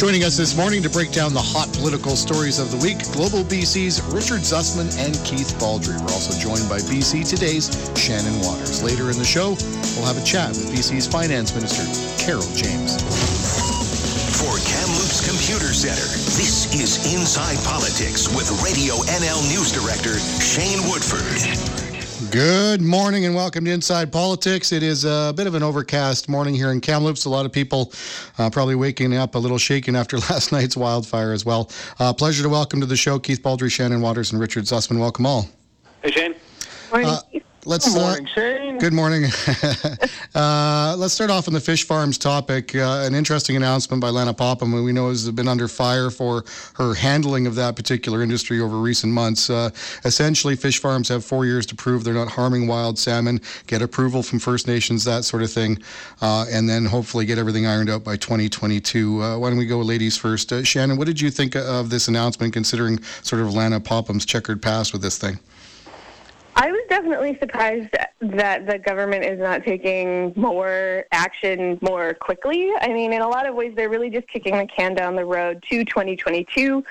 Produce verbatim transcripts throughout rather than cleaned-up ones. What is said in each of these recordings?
Joining us this morning to break down the hot political stories of the week, Global B C's Richard Zussman and Keith Baldry. We're also joined by B C Today's Shannon Waters. Later in the show, we'll have a chat with B C's Finance Minister, Carol James. For Kamloops Computer Center, this is Inside Politics with Radio N L News Director Shane Woodford. Good morning and welcome to Inside Politics. It is a bit of an overcast morning here in Kamloops. A lot of people uh, probably waking up a little shaken after last night's wildfire as well. Uh, pleasure to welcome to the show Keith Baldry, Shannon Waters, and Richard Zussman. Welcome all. Hey, Shane. Morning. Uh, Let's, good morning, Shane. Uh, good morning. uh, let's start off on the fish farms topic. Uh, an interesting announcement by Lana Popham, who we know has been under fire for her handling of that particular industry over recent months. Uh, essentially, fish farms have four years to prove they're not harming wild salmon, get approval from First Nations, that sort of thing, uh, and then hopefully get everything ironed out by twenty twenty-two. Uh, why don't we go ladies first? Uh, Shannon, what did you think of this announcement, considering sort of Lana Popham's checkered past with this thing? I was definitely surprised that the government is not taking more action more quickly. I mean, in a lot of ways, they're really just kicking the can down the road to twenty twenty-two,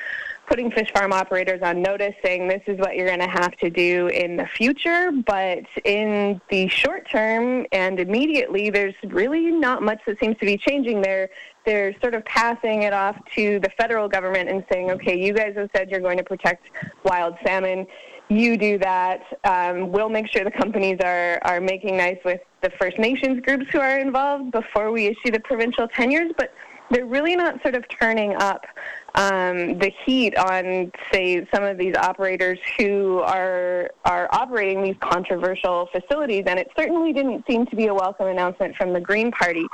putting fish farm operators on notice, saying this is what you're going to have to do in the future. But in the short term and immediately, there's really not much that seems to be changing there. They're sort of passing it off to the federal government and saying, okay, you guys have said you're going to protect wild salmon. You do that. Um, we'll make sure the companies are, are making nice with the First Nations groups who are involved before we issue the provincial tenures, but they're really not sort of turning up um, the heat on, say, some of these operators who are are operating these controversial facilities, and it certainly didn't seem to be a welcome announcement from the Green Party,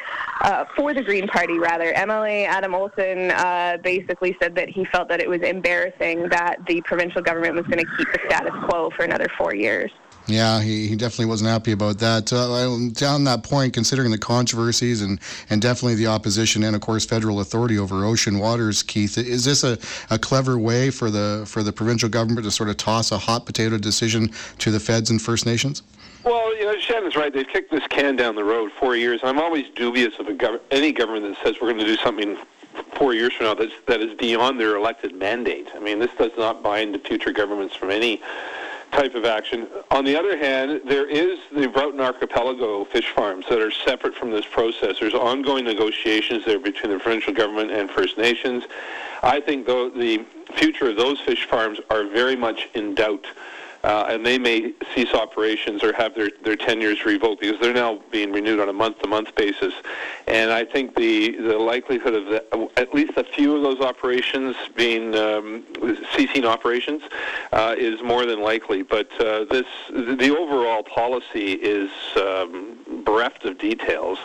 uh, for the Green Party, rather. M L A Adam Olsen uh, basically said that he felt that it was embarrassing that the provincial government was going to keep the status quo for another four years. Yeah, he, he definitely wasn't happy about that. Uh, down that point, considering the controversies and, and definitely the opposition and, of course, federal authority over ocean waters, Keith, is this a, a clever way for the for the provincial government to sort of toss a hot potato decision to the feds and First Nations? Well, you know, Shannon's right. They've kicked this can down the road four years. I'm always dubious of a gov- any government that says we're going to do something four years from now that's, that is beyond their elected mandate. I mean, this does not bind future governments from any type of action. On the other hand, there is the Broughton Archipelago fish farms that are separate from this process. There's ongoing negotiations there between the provincial government and First Nations. I think though the future of those fish farms are very much in doubt, uh, and they may cease operations or have their, their tenures revoked because they're now being renewed on a month-to-month basis. And I think the, the likelihood of the, at least a few of those operations being um, ceasing operations uh, is more than likely. But uh, this the overall policy is um, bereft of details,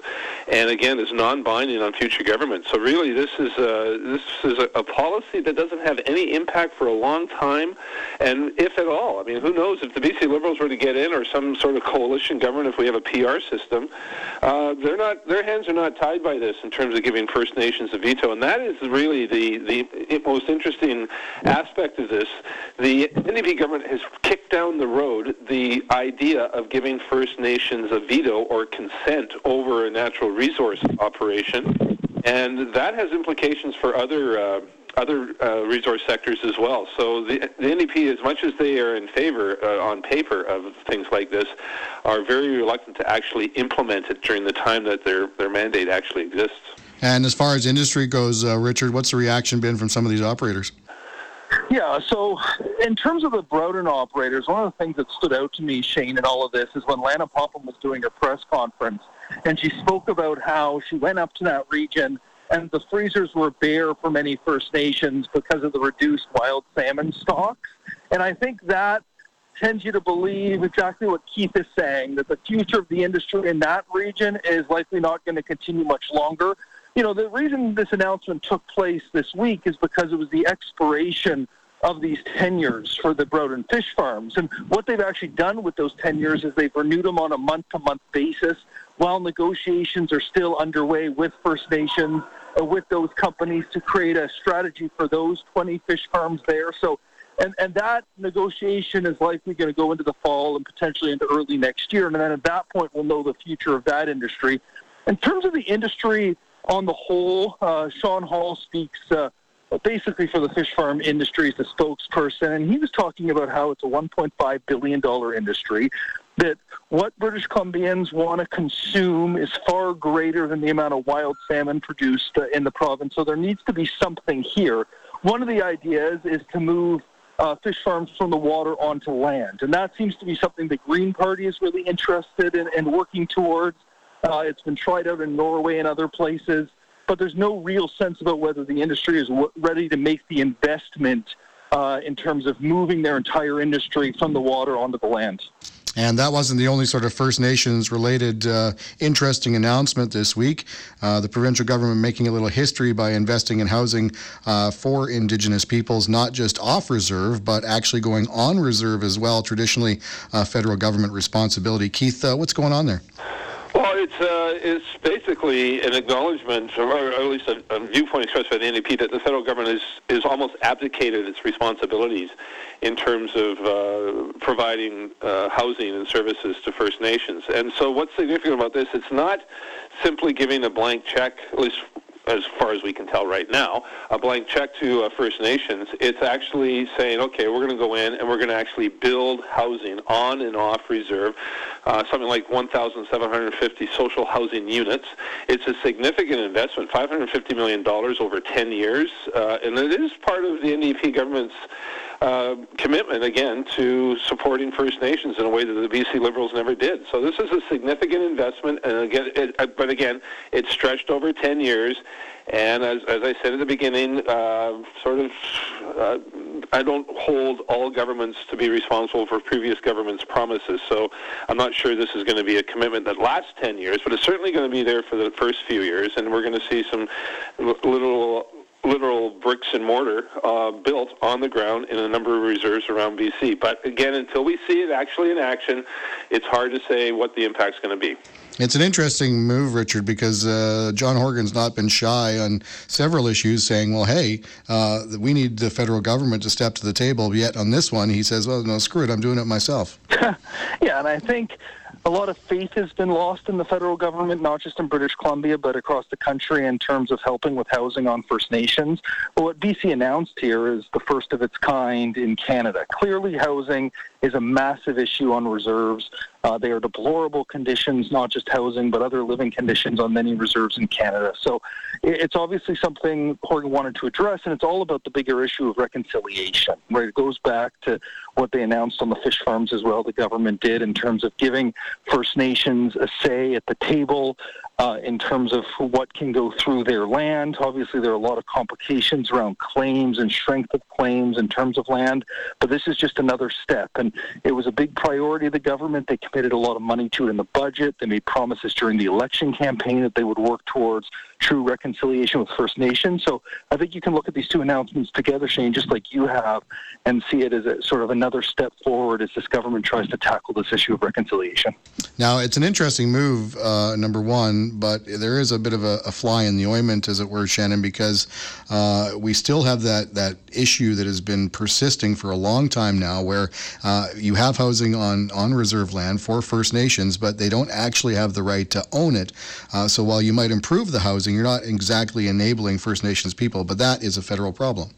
and again is non-binding on future governments. So really, this is a, this is a, a policy that doesn't have any impact for a long time, and if at all. I mean, who knows if the B C Liberals were to get in or some sort of coalition government? If we have a P R system, uh, they're not. Their hands are not tied by this in terms of giving First Nations a veto, and that is really the, the most interesting aspect of this. The N D P government has kicked down the road the idea of giving First Nations a veto or consent over a natural resource operation, and that has implications for other uh, other uh, resource sectors as well. So the, the N D P, as much as they are in favor uh, on paper of things like this, are very reluctant to actually implement it during the time that their, their mandate actually exists. And as far as industry goes, uh, Richard, what's the reaction been from some of these operators? Yeah, so in terms of the Broughton operators, one of the things that stood out to me, Shane, in all of this is when Lana Popham was doing her press conference, and she spoke about how she went up to that region and the freezers were bare for many First Nations because of the reduced wild salmon stocks. And I think that tends you to believe exactly what Keith is saying, that the future of the industry in that region is likely not going to continue much longer. You know, the reason this announcement took place this week is because it was the expiration of these tenures for the Broughton fish farms. And what they've actually done with those tenures is they've renewed them on a month-to-month basis while negotiations are still underway with First Nations, with those companies to create a strategy for those twenty fish farms there. So, and, and that negotiation is likely going to go into the fall and potentially into early next year. And then at that point, we'll know the future of that industry. In terms of the industry on the whole, uh, Sean Hall speaks uh, basically for the fish farm industry as a spokesperson, and he was talking about how it's a one point five billion dollars industry, that what British Columbians want to consume is far greater than the amount of wild salmon produced uh, in the province, so there needs to be something here. One of the ideas is to move uh, fish farms from the water onto land, and that seems to be something the Green Party is really interested in and in working towards. Uh, it's been tried out in Norway and other places, but there's no real sense about whether the industry is w- ready to make the investment uh, in terms of moving their entire industry from the water onto the land. And that wasn't the only sort of First Nations-related uh, interesting announcement this week. Uh, the provincial government making a little history by investing in housing uh, for Indigenous peoples, not just off-reserve, but actually going on reserve as well, traditionally uh, federal government responsibility. Keith, uh, what's going on there? Well, it's uh, it's basically an acknowledgement, or at least a, a viewpoint expressed by the N D P, that the federal government is, is almost abdicated its responsibilities in terms of uh, providing uh, housing and services to First Nations. And so what's significant about this, it's not simply giving a blank check, at least as far as we can tell right now, a blank check to uh, First Nations. It's actually saying, okay, we're going to go in and we're going to actually build housing on and off reserve, uh, something like one thousand seven hundred fifty social housing units. It's a significant investment, five hundred fifty million dollars over ten years, uh, and it is part of the N D P government's uh, commitment, again, to supporting First Nations in a way that the B C Liberals never did. So this is a significant investment, and again, it, but again, it's stretched over ten years. And as, as I said at the beginning, uh, sort of, uh, I don't hold all governments to be responsible for previous governments' promises. So I'm not sure this is going to be a commitment that lasts ten years, but it's certainly going to be there for the first few years. And we're going to see some little... literal bricks and mortar uh, built on the ground in a number of reserves around B C. But again, until we see it actually in action, it's hard to say what the impact's going to be. It's an interesting move, Richard, because uh, John Horgan's not been shy on several issues saying, well, hey, uh, we need the federal government to step to the table. Yet on this one, he says, well, no, screw it, I'm doing it myself. Yeah, and I think a lot of faith has been lost in the federal government, not just in British Columbia, but across the country in terms of helping with housing on First Nations. But what B C announced here is the first of its kind in Canada. Clearly, housing is a massive issue on reserves. Uh, they are deplorable conditions, not just housing, but other living conditions on many reserves in Canada. So it's obviously something Horgan wanted to address, and it's all about the bigger issue of reconciliation, right? It goes back to what they announced on the fish farms as well, the government did, in terms of giving First Nations a say at the table uh, in terms of what can go through their land. Obviously, there are a lot of complications around claims and strength of claims in terms of land, but this is just another step. And it was a big priority of the government. They committed a lot of money to it in the budget. They made promises during the election campaign that they would work towards true reconciliation with First Nations. So I think you can look at these two announcements together, Shane, just like you have, and see it as a sort of another step forward as this government tries to tackle this issue of reconciliation. Now, it's an interesting move, uh, number one, but there is a bit of a, a fly in the ointment, as it were, Shannon, because uh, we still have that, that issue that has been persisting for a long time now, where uh, you have housing on, on reserve land for First Nations, but they don't actually have the right to own it. Uh, so while you might improve the housing, you're not exactly enabling First Nations people, but that is a federal problem.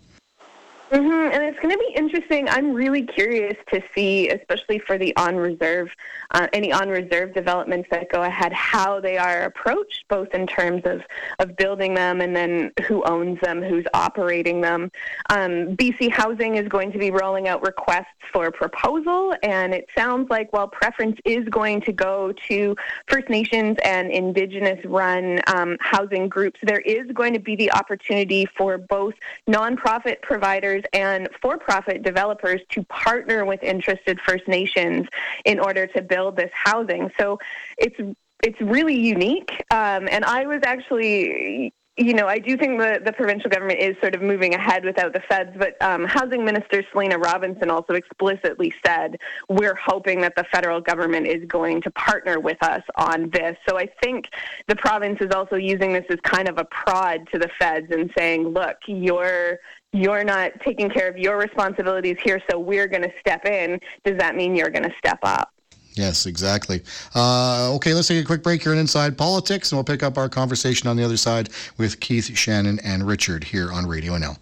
Mm-hmm. And it's going to be interesting. I'm really curious to see, especially for the on-reserve, uh, any on-reserve developments that go ahead, how they are approached, both in terms of, of building them and then who owns them, who's operating them. Um, B C Housing is going to be rolling out requests for proposal, and it sounds like, well, preference is going to go to First Nations and Indigenous-run um, housing groups. There is going to be the opportunity for both nonprofit providers and for-profit developers to partner with interested First Nations in order to build this housing. So it's it's really unique. Um, and I was actually, you know, I do think the, the provincial government is sort of moving ahead without the feds, but um, Housing Minister Selena Robinson also explicitly said, we're hoping that the federal government is going to partner with us on this. So I think the province is also using this as kind of a prod to the feds and saying, look, you're... you're not taking care of your responsibilities here, so we're going to step in. Does that mean you're going to step up? Yes, exactly. Uh, okay, let's take a quick break here on Inside Politics, and we'll pick up our conversation on the other side with Keith, Shannon, and Richard here on Radio N L.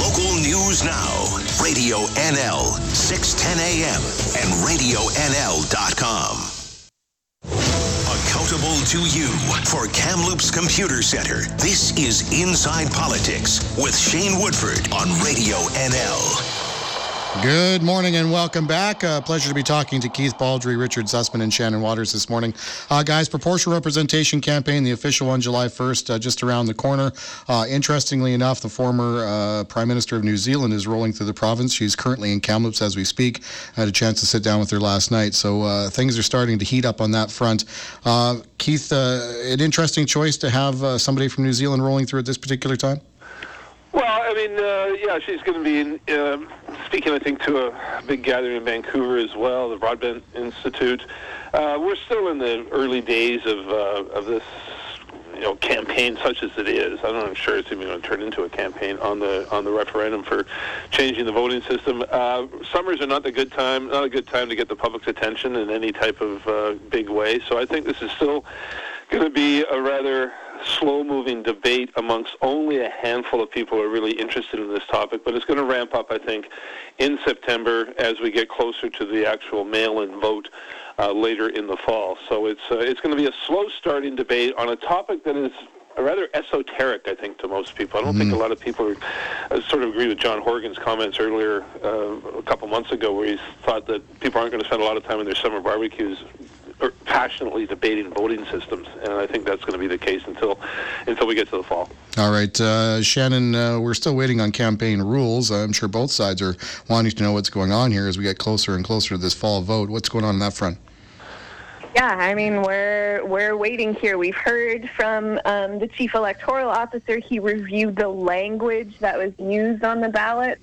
Local news now. Radio N L, six ten a.m. and radio n l dot com. Accountable to you for Kamloops Computer Center. This is Inside Politics with Shane Woodford on Radio N L. Good morning and welcome back. Uh, pleasure to be talking to Keith Baldry, Richard Zussman, and Shannon Waters this morning. Uh, guys, proportional representation campaign, the official one July first, uh, just around the corner. Uh, interestingly enough, the former uh, Prime Minister of New Zealand is rolling through the province. She's currently in Kamloops as we speak. I had a chance to sit down with her last night, so uh, things are starting to heat up on that front. Uh, Keith, uh, an interesting choice to have uh, somebody from New Zealand rolling through at this particular time? Well, I mean, uh, yeah, she's going to be in, um, speaking, I think, to a big gathering in Vancouver as well, the Broadbent Institute. Uh, we're still in the early days of uh, of this, you know, campaign such as it is. I don't know, I'm sure it's even going to turn into a campaign on the on the referendum for changing the voting system. Uh, summers are not the good time, not a good time to get the public's attention in any type of uh, big way. So I think this is still going to be a rather slow-moving debate amongst only a handful of people who are really interested in this topic, but it's going to ramp up, I think, in September as we get closer to the actual mail-in vote uh, later in the fall. So it's uh, it's going to be a slow-starting debate on a topic that is rather esoteric, I think, to most people. I don't mm-hmm. think a lot of people are, uh, sort of agree with John Horgan's comments earlier uh, a couple months ago where he thought that people aren't going to spend a lot of time in their summer barbecues passionately debating voting systems, and I think that's going to be the case until until we get to the fall. All right, uh, Shannon, uh, we're still waiting on campaign rules. I'm sure both sides are wanting to know what's going on here as we get closer and closer to this fall vote. What's going on on that front? Yeah, I mean, we're we're waiting here. We've heard from um, the chief electoral officer. He reviewed the language that was used on the ballot.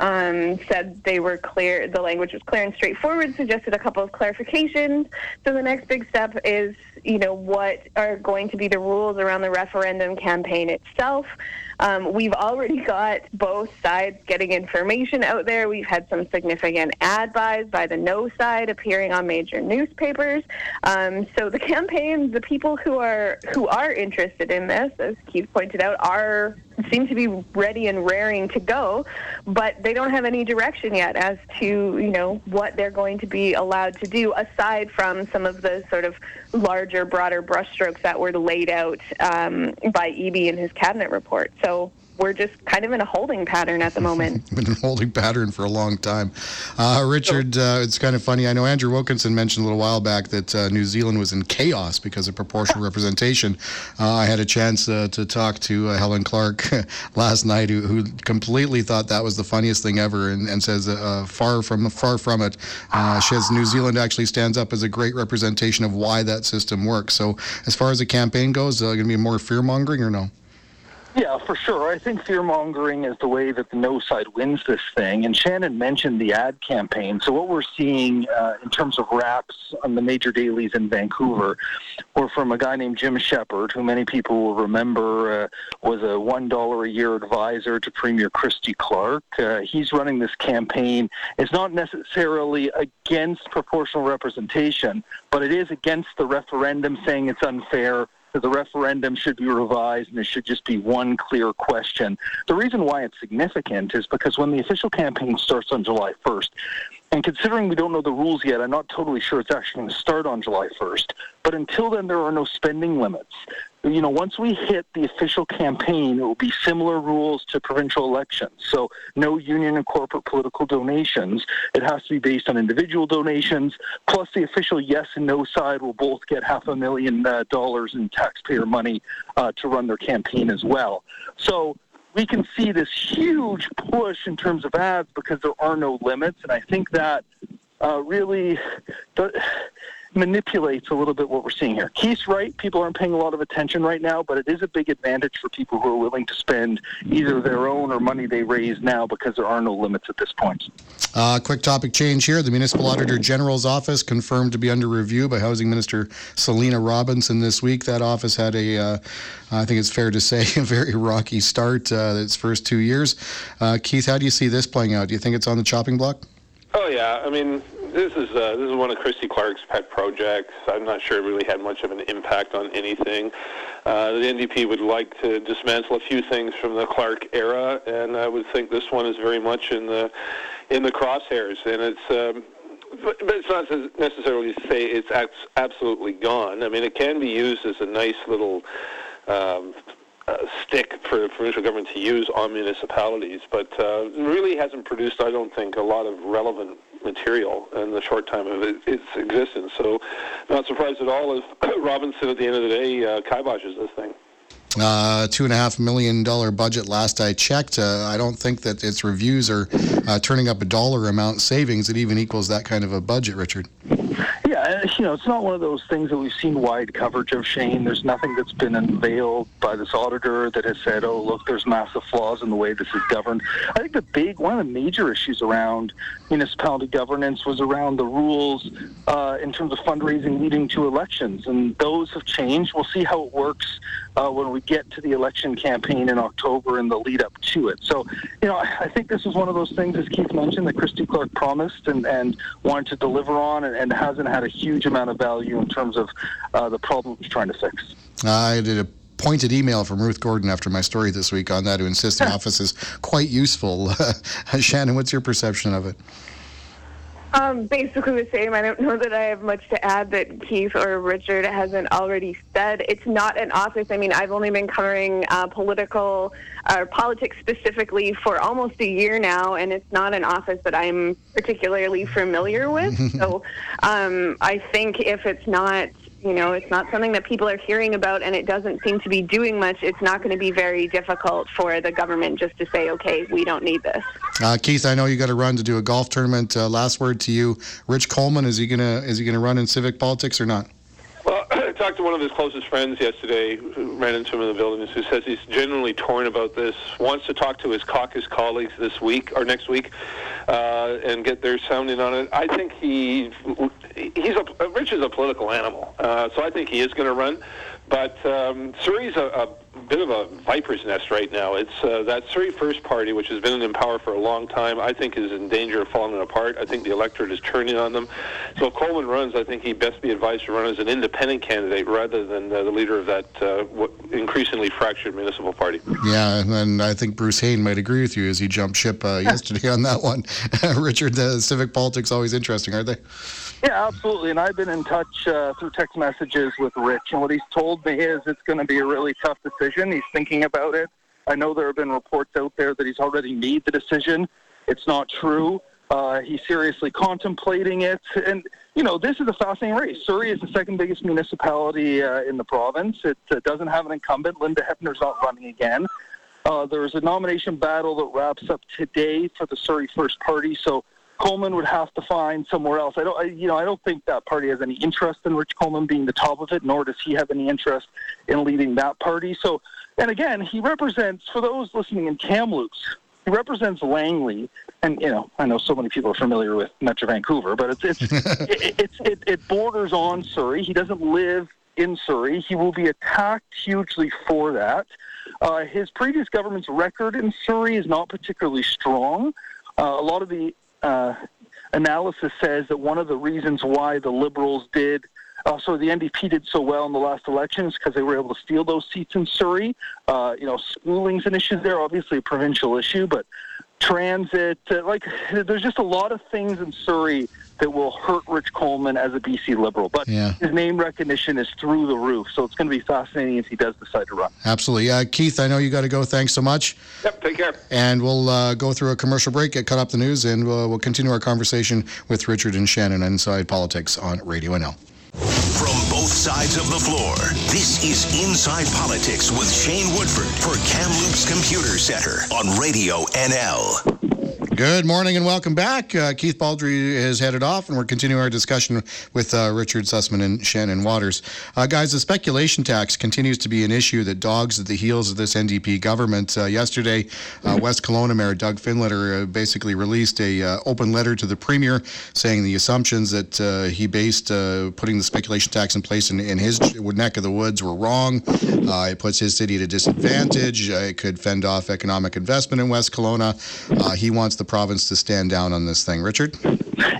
Um, said they were clear, the language was clear and straightforward, suggested a couple of clarifications. So the next big step is, you know, what are going to be the rules around the referendum campaign itself. Um, we've already got both sides getting information out there. We've had some significant ad buys by the no side appearing on major newspapers. Um, so the campaign, the people who are who are interested in this, as Keith pointed out, are seem to be ready and raring to go, but they don't have any direction yet as to, you know, what they're going to be allowed to do aside from some of the sort of larger, broader brushstrokes that were laid out um, by Eby in his cabinet report. So So we're just kind of in a holding pattern at the moment. Been in a holding pattern for a long time. Uh, Richard, uh, it's kind of funny. I know Andrew Wilkinson mentioned a little while back that uh, New Zealand was in chaos because of proportional representation. Uh, I had a chance uh, to talk to uh, Helen Clark last night, who, who completely thought that was the funniest thing ever, and, and says uh, far from far from it. Uh, she says New Zealand actually stands up as a great representation of why that system works. So as far as the campaign goes, uh, going to be more fear-mongering or no? Yeah, for sure. I think fear-mongering is the way that the no side wins this thing. And Shannon mentioned the ad campaign. So what we're seeing uh, in terms of wraps on the major dailies in Vancouver were from a guy named Jim Shepard, who many people will remember uh, was a one dollar a year advisor to Premier Christy Clark. Uh, he's running this campaign. It's not necessarily against proportional representation, but it is against the referendum, saying it's unfair, that the referendum should be revised and there should just be one clear question. The reason why it's significant is because when the official campaign starts on July first, and considering we don't know the rules yet, I'm not totally sure it's actually going to start on July first, but until then there are no spending limits. You know, once we hit the official campaign, it will be similar rules to provincial elections. So no union and corporate political donations. It has to be based on individual donations. Plus, the official yes and no side will both get half a million uh, dollars in taxpayer money uh, to run their campaign as well. So we can see this huge push in terms of ads because there are no limits. And I think that uh, really does manipulates a little bit what we're seeing here. Keith's right, people aren't paying a lot of attention right now, but it is a big advantage for people who are willing to spend either their own or money they raise now because there are no limits at this point. Uh, quick topic change here. The Municipal Auditor General's Office confirmed to be under review by Housing Minister Selena Robinson this week. That office had a, uh, I think it's fair to say, a very rocky start uh, its first two years. Uh, Keith, how do you see this playing out? Do you think it's on the chopping block? Oh, yeah. I mean, This is uh, this is one of Christy Clark's pet projects. I'm not sure it really had much of an impact on anything. Uh, the N D P would like to dismantle a few things from the Clark era, and I would think this one is very much in the in the crosshairs. And it's um, but, but it's not necessarily to say it's abs- absolutely gone. I mean, it can be used as a nice little Um, Uh, stick for the provincial government to use on municipalities, but uh, really hasn't produced, I don't think, a lot of relevant material in the short time of it, its existence. So not surprised at all if Robinson, at the end of the day, uh, kiboshes this thing. Uh, two and a half million dollar budget last I checked. Uh, I don't think that its reviews are uh, turning up a dollar amount savings that even equals that kind of a budget, Richard. Yeah, you know, it's not one of those things that we've seen wide coverage of, Shane. There's nothing that's been unveiled by this auditor that has said, oh, look, there's massive flaws in the way this is governed. I think the big, one of the major issues around municipality governance was around the rules uh, in terms of fundraising leading to elections, and those have changed. We'll see how it works uh, when we get to the election campaign in October and the lead up to it. So, you know, I think this is one of those things, as Keith mentioned, that Christy Clark promised and, and wanted to deliver on and, and hasn't had a huge amount of value in terms of uh, the problem it's trying to fix. I did a pointed email from Ruth Gordon after my story this week on that, who insists the office is quite useful. Shannon, what's your perception of it? Um, basically the same. I don't know that I have much to add that Keith or Richard hasn't already said. It's not an office. I mean, I've only been covering uh, political or uh, politics specifically for almost a year now, and it's not an office that I'm particularly familiar with. So um, I think if it's not, you know, it's not something that people are hearing about and it doesn't seem to be doing much, it's not going to be very difficult for the government just to say, okay, we don't need this. Uh, Keith, I know you got to run to do a golf tournament. Uh, last word to you. Rich Coleman, is he going to is he going to run in civic politics or not? Well, I talked to one of his closest friends yesterday, who ran into him in the buildings, who says he's genuinely torn about this, wants to talk to his caucus colleagues this week or next week uh, and get their sounding on it. I think he he's a, Rich is a political animal, uh, so I think he is going to run. But um, Surrey's a, a bit of a viper's nest right now. It's uh, that Surrey First party, which has been in power for a long time, I think is in danger of falling apart. I think the electorate is turning on them. So if Coleman runs, I think he'd best be advised to run as an independent candidate rather than uh, the leader of that uh, increasingly fractured municipal party. Yeah, and I think Bruce Hayne might agree with you as he jumped ship uh, yesterday on that one. Richard, the civic politics always interesting, aren't they? Yeah, absolutely. And I've been in touch uh, through text messages with Rich, and what he's told me is it's going to be a really tough decision. He's thinking about it. I know there have been reports out there that he's already made the decision. It's not true. Uh, he's seriously contemplating it. And, you know, this is a fascinating race. Surrey is the second biggest municipality uh, in the province. It uh, doesn't have an incumbent. Linda Hefner's not running again. Uh, there's a nomination battle that wraps up today for the Surrey First Party, so Coleman would have to find somewhere else. I don't, I, you know, I don't think that party has any interest in Rich Coleman being the top of it, nor does he have any interest in leading that party. So, and again, he represents, for those listening in Kamloops, he represents Langley, and you know, I know so many people are familiar with Metro Vancouver, but it's it's it, it's it, it borders on Surrey. He doesn't live in Surrey. He will be attacked hugely for that. Uh, his previous government's record in Surrey is not particularly strong. Uh, a lot of the Uh, analysis says that one of the reasons why the Liberals did, uh, so the N D P did so well in the last election is because they were able to steal those seats in Surrey. Uh, you know, schooling's an issue there, obviously a provincial issue, but transit, uh, like there's just a lot of things in Surrey that will hurt Rich Coleman as a B C Liberal. But yeah, his name recognition is through the roof, so it's going to be fascinating if he does decide to run. Absolutely. Uh, Keith, I know you got to go. Thanks so much. Yep, take care. And we'll uh, go through a commercial break, get caught up the news, and we'll, we'll continue our conversation with Richard and Shannon Inside Politics on Radio N L. From both sides of the floor, this is Inside Politics with Shane Woodford for Kamloops Computer Center on Radio N L. Good morning and welcome back. Uh, Keith Baldry has headed off, and we're continuing our discussion with uh, Richard Zussman and Shannon Waters. Uh, guys, the speculation tax continues to be an issue that dogs at the heels of this N D P government. Uh, yesterday, uh, West Kelowna Mayor Doug Findlater uh, basically released an uh, open letter to the Premier saying the assumptions that uh, he based uh, putting the speculation tax in place in, in his neck of the woods were wrong. Uh, it puts his city at a disadvantage. Uh, it could fend off economic investment in West Kelowna. Uh, he wants the province to stand down on this thing. Richard?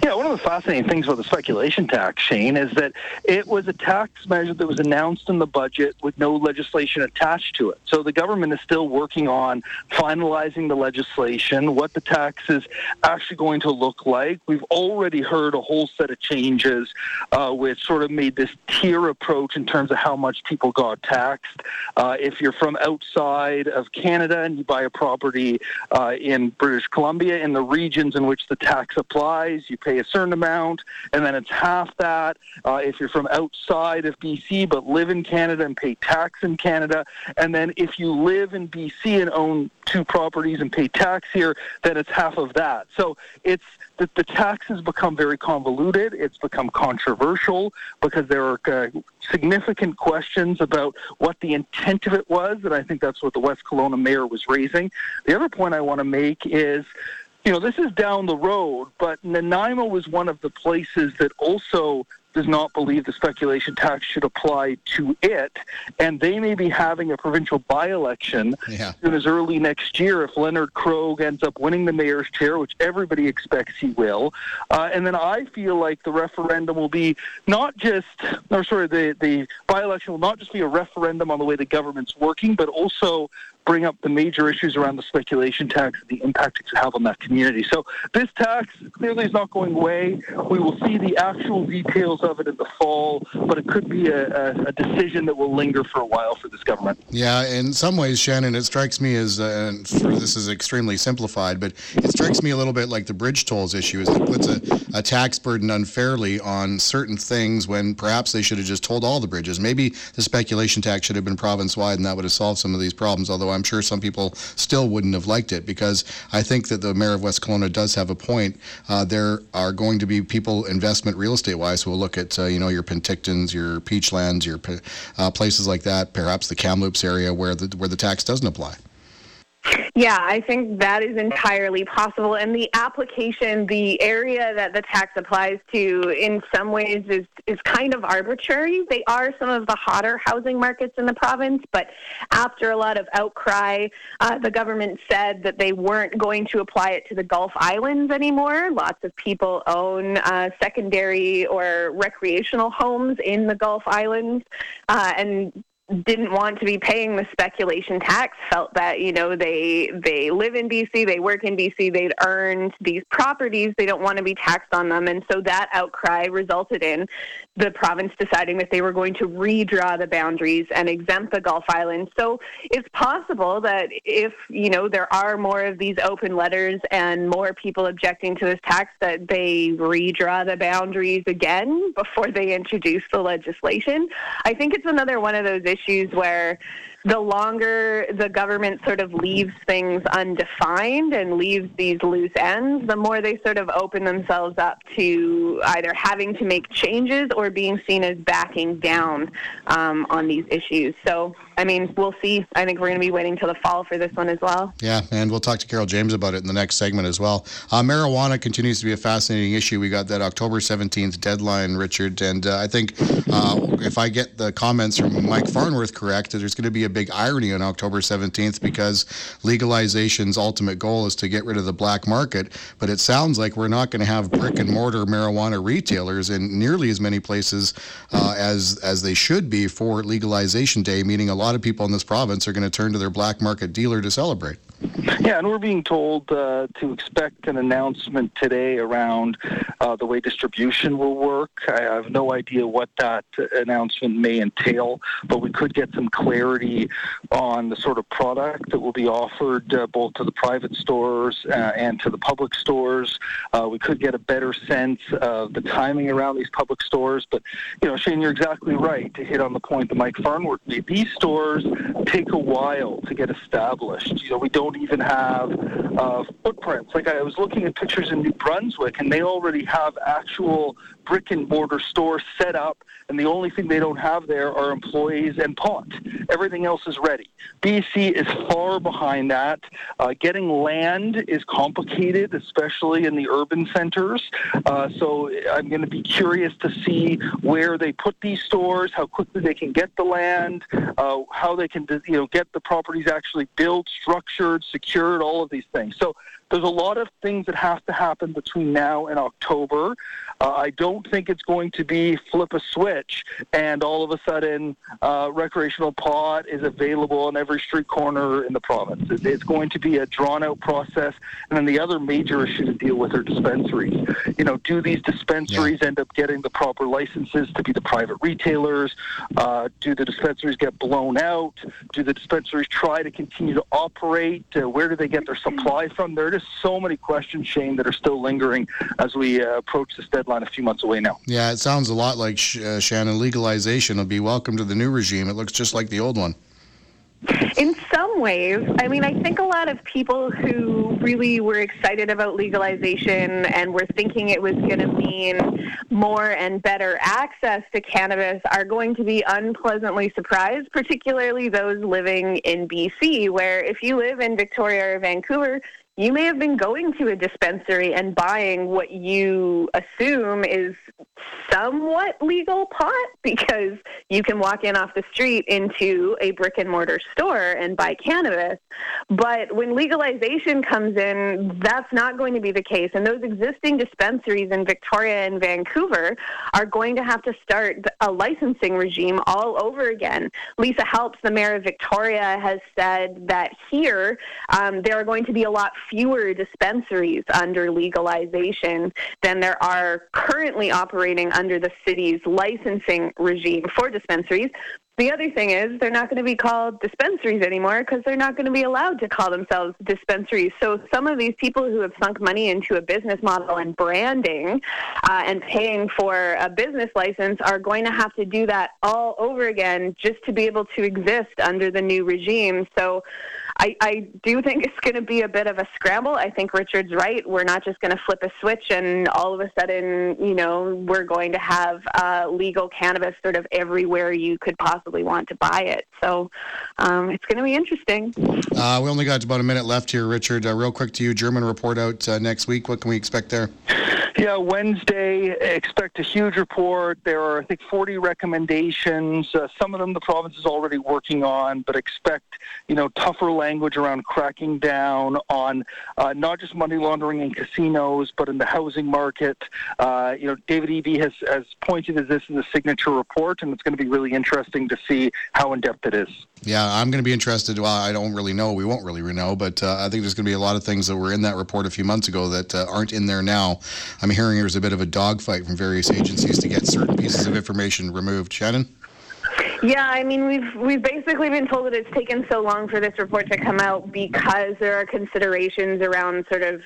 Yeah, one of the fascinating things about the speculation tax, Shane, is that it was a tax measure that was announced in the budget with no legislation attached to it. So the government is still working on finalizing the legislation, what the tax is actually going to look like. We've already heard a whole set of changes uh, which sort of made this tier approach in terms of how much people got taxed. Uh, if you're from outside of Canada and you buy a property uh, in British Columbia, in the regions in which the tax applies, you pay a certain amount, and then it's half that. Uh, if you're from outside of B C but live in Canada and pay tax in Canada, and then if you live in B C and own two properties and pay tax here, then it's half of that. So it's the, the tax has become very convoluted. It's become controversial because there are uh, significant questions about what the intent of it was, and I think that's what the West Kelowna mayor was raising. The other point I want to make is, you know, this is down the road, but Nanaimo was one of the places that also does not believe the speculation tax should apply to it, and they may be having a provincial by-election yeah. as soon as early next year if Leonard Krogh ends up winning the mayor's chair, which everybody expects he will. Uh, and then I feel like the referendum will be not just, or sorry, the, the by-election will not just be a referendum on the way the government's working, but also bring up the major issues around the speculation tax and the impact it could have on that community. So this tax clearly is not going away. We will see the actual details of it in the fall, but it could be a, a, a decision that will linger for a while for this government. Yeah, in some ways, Shannon, it strikes me as, uh, and this is extremely simplified, but it strikes me a little bit like the bridge tolls issue, is it puts a, a tax burden unfairly on certain things when perhaps they should have just tolled all the bridges. Maybe the speculation tax should have been province-wide and that would have solved some of these problems, although I I'm sure some people still wouldn't have liked it, because I think that the mayor of West Kelowna does have a point. Uh, there are going to be people, investment real estate-wise, who will look at, uh, you know, your Pentictons, your Peachlands, your uh, places like that, perhaps the Kamloops area where the, where the tax doesn't apply. Yeah, I think that is entirely possible. And the application, the area that the tax applies to, in some ways is, is kind of arbitrary. They are some of the hotter housing markets in the province, but after a lot of outcry, uh, the government said that they weren't going to apply it to the Gulf Islands anymore. Lots of people own uh, secondary or recreational homes in the Gulf Islands, uh, and didn't want to be paying the speculation tax, felt that, you know, they they live in B C, they work in B C, they'd earned these properties, they don't want to be taxed on them. And so that outcry resulted in the province deciding that they were going to redraw the boundaries and exempt the Gulf Islands. So it's possible that if, you know, there are more of these open letters and more people objecting to this tax, that they redraw the boundaries again before they introduce the legislation. I think it's another one of those issues issues where the longer the government sort of leaves things undefined and leaves these loose ends, the more they sort of open themselves up to either having to make changes or being seen as backing down um, on these issues. So, I mean, we'll see. I think we're going to be waiting till the fall for this one as well. Yeah, and we'll talk to Carol James about it in the next segment as well. Uh, marijuana continues to be a fascinating issue. We got that October seventeenth deadline, Richard, and uh, I think uh, if I get the comments from Mike Farnworth correct, that there's going to be a big irony on October seventeenth, because legalization's ultimate goal is to get rid of the black market, but it sounds like we're not going to have brick and mortar marijuana retailers in nearly as many places uh, as as they should be for legalization day, meaning a lot of people in this province are going to turn to their black market dealer to celebrate. Yeah, and we're being told uh, to expect an announcement today around uh, the way distribution will work. I have no idea what that announcement may entail, but we could get some clarity on the sort of product that will be offered uh, both to the private stores uh, and to the public stores. Uh, we could get a better sense of the timing around these public stores. But, you know, Shane, you're exactly right to hit on the point that Mike Farnworth made. These stores take a while to get established. You know, we don't even have uh, footprints. Like, I was looking at pictures in New Brunswick, and they already have actual brick and mortar stores set up, and the only thing they don't have there are employees and pot. Everything else is ready. B C is far behind that. Uh, getting land is complicated, especially in the urban centers. Uh, so I'm going to be curious to see where they put these stores, how quickly they can get the land, uh, how they can, you know, get the properties actually built, structured, secured, all of these things. So There's a lot of things that have to happen between now and October. Uh, I don't think it's going to be flip a switch and all of a sudden uh, recreational pot is available on every street corner in the province. It, it's going to be a drawn-out process. And then the other major issue to deal with are dispensaries. You know, do these dispensaries yeah. end up getting the proper licenses to be the private retailers? Uh, do the dispensaries get blown out? Do the dispensaries try to continue to operate? Uh, where do they get their supply from? There are just so many questions, Shane, that are still lingering as we uh, approach this deadline a few months away now. Yeah, it sounds a lot like, sh- uh, Shannon, legalization will be welcome to the new regime. It looks just like the old one. In some ways. I mean, I think a lot of people who really were excited about legalization and were thinking it was going to mean more and better access to cannabis are going to be unpleasantly surprised, particularly those living in B C, where if you live in Victoria or Vancouver, you may have been going to a dispensary and buying what you assume is somewhat legal pot, because you can walk in off the street into a brick and mortar store and buy cannabis. But when legalization comes in, that's not going to be the case. And those existing dispensaries in Victoria and Vancouver are going to have to start a licensing regime all over again. Lisa Helps, the mayor of Victoria, has said that here um, there are going to be a lot fewer dispensaries under legalization than there are currently operating under the city's licensing regime for dispensaries. The other thing is they're not going to be called dispensaries anymore because they're not going to be allowed to call themselves dispensaries. So some of these people who have sunk money into a business model and branding uh, and paying for a business license are going to have to do that all over again just to be able to exist under the new regime. So I, I do think it's going to be a bit of a scramble. I think Richard's right. We're not just going to flip a switch and all of a sudden, you know, we're going to have uh, legal cannabis sort of everywhere you could possibly want to buy it. So um, it's going to be interesting. Uh, we only got about a minute left here, Richard. Uh, real quick to you, German report out uh, next week. What can we expect there? Yeah, Wednesday, expect a huge report. There are, I think, forty recommendations. Uh, some of them the province is already working on, but expect, you know, tougher language around cracking down on uh, not just money laundering in casinos, but in the housing market. Uh, you know, David Eby has, has pointed to this as a signature report, and it's going to be really interesting to see how in-depth it is. Yeah, I'm going to be interested. Well, I don't really know. We won't really know, but uh, I think there's going to be a lot of things that were in that report a few months ago that uh, aren't in there now. I'm I'm hearing there's a bit of a dogfight from various agencies to get certain pieces of information removed. Shannon? Yeah, I mean, we've we've basically been told that it's taken so long for this report to come out because there are considerations around sort of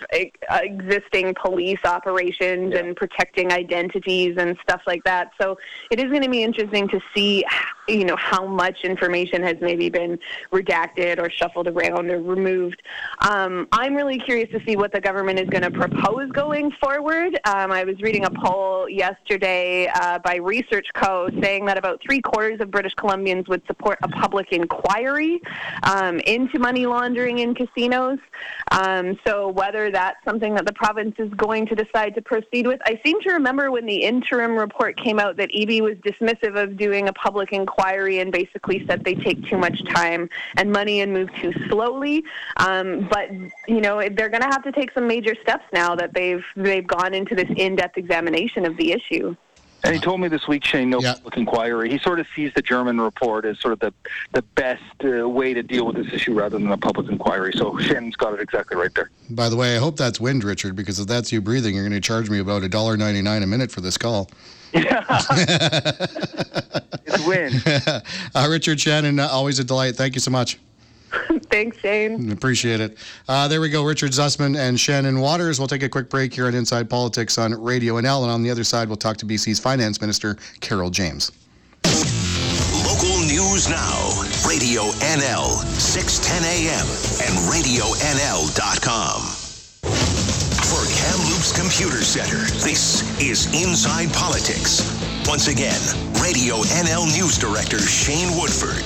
existing police operations yeah. and protecting identities and stuff like that. So it is going to be interesting to see, you know, how much information has maybe been redacted or shuffled around or removed. Um, I'm really curious to see what the government is going to propose going forward. Um, I was reading a poll yesterday uh, by Research Co. saying that about three quarters of British British Columbians would support a public inquiry um, into money laundering in casinos. Um, so whether that's something that the province is going to decide to proceed with, I seem to remember when the interim report came out that Eby was dismissive of doing a public inquiry and basically said they take too much time and money and move too slowly. Um, but, you know, they're going to have to take some major steps now that they've they've gone into this in-depth examination of the issue. And he told me this week, Shane, no yeah. public inquiry. He sort of sees the German report as sort of the the best uh, way to deal with this issue rather than a public inquiry. So Shannon's got it exactly right there. By the way, I hope that's wind, Richard, because if that's you breathing, you're going to charge me about one dollar ninety-nine a minute for this call. Yeah. It's wind. uh, Richard, Shannon, always a delight. Thank you so much. Thanks, Shane. Appreciate it. Uh, there we go. Richard Zussman and Shannon Waters. We'll take a quick break here on Inside Politics on Radio N L. And on the other side, we'll talk to B C's Finance Minister, Carol James. Local news now. Radio N L, six ten a.m. and radio n l dot com. For Kamloops Computer Center, this is Inside Politics. Once again, Radio N L News Director Shane Woodford.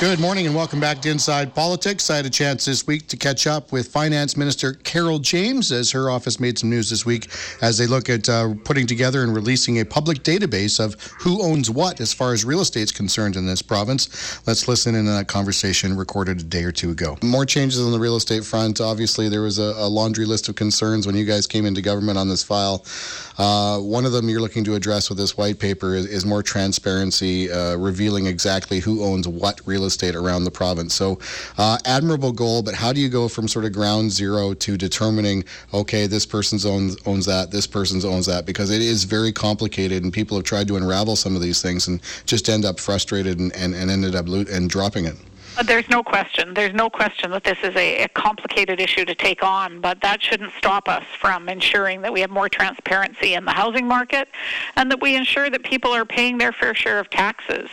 Good morning and welcome back to Inside Politics. I had a chance this week to catch up with Finance Minister Carol James as her office made some news this week as they look at uh, putting together and releasing a public database of who owns what as far as real estate is concerned in this province. Let's listen in on that conversation recorded a day or two ago. More changes on the real estate front. Obviously, there was a, a laundry list of concerns when you guys came into government on this file. Uh, one of them you're looking to address with this white paper is, is more transparency, uh, revealing exactly who owns what real estate State around the province. So uh, admirable goal, but how do you go from sort of ground zero to determining, okay, this person owns, owns that, this person owns that, because it is very complicated and people have tried to unravel some of these things and just end up frustrated and, and, and ended up lo- and dropping it. There's no question. There's no question that this is a, a complicated issue to take on, but that shouldn't stop us from ensuring that we have more transparency in the housing market and that we ensure that people are paying their fair share of taxes.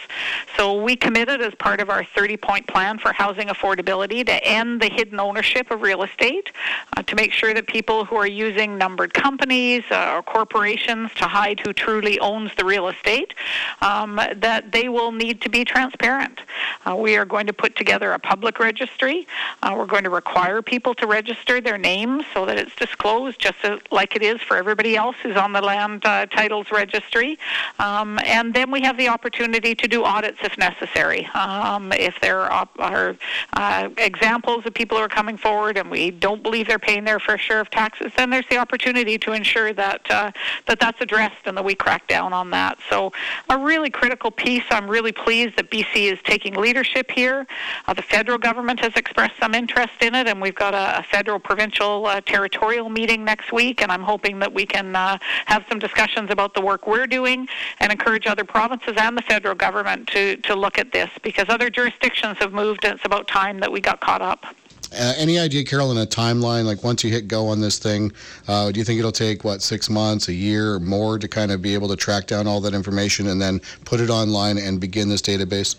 So we committed as part of our thirty-point plan for housing affordability to end the hidden ownership of real estate, uh, to make sure that people who are using numbered companies uh, or corporations to hide who truly owns the real estate, um, that they will need to be transparent. Uh, we are going to put together a public registry. Uh, we're going to require people to register their names so that it's disclosed just as, like it is for everybody else who's on the land uh, titles registry. Um, and then we have the opportunity to do audits if necessary. Um, if there are, are uh, examples of people who are coming forward and we don't believe they're paying their fair share of taxes, then there's the opportunity to ensure that, uh, that that's addressed and that we crack down on that. So a really critical piece. I'm really pleased that B C is taking leadership here. Uh, the federal government has expressed some interest in it, and we've got a, a federal, provincial, uh, territorial meeting next week, and I'm hoping that we can uh, have some discussions about the work we're doing and encourage other provinces and the federal government to, to look at this, because other jurisdictions have moved, and it's about time that we got caught up. Uh, any idea, Carolyn, a timeline? Like once you hit go on this thing, uh, do you think it'll take, what, six months, a year, or more to kind of be able to track down all that information and then put it online and begin this database?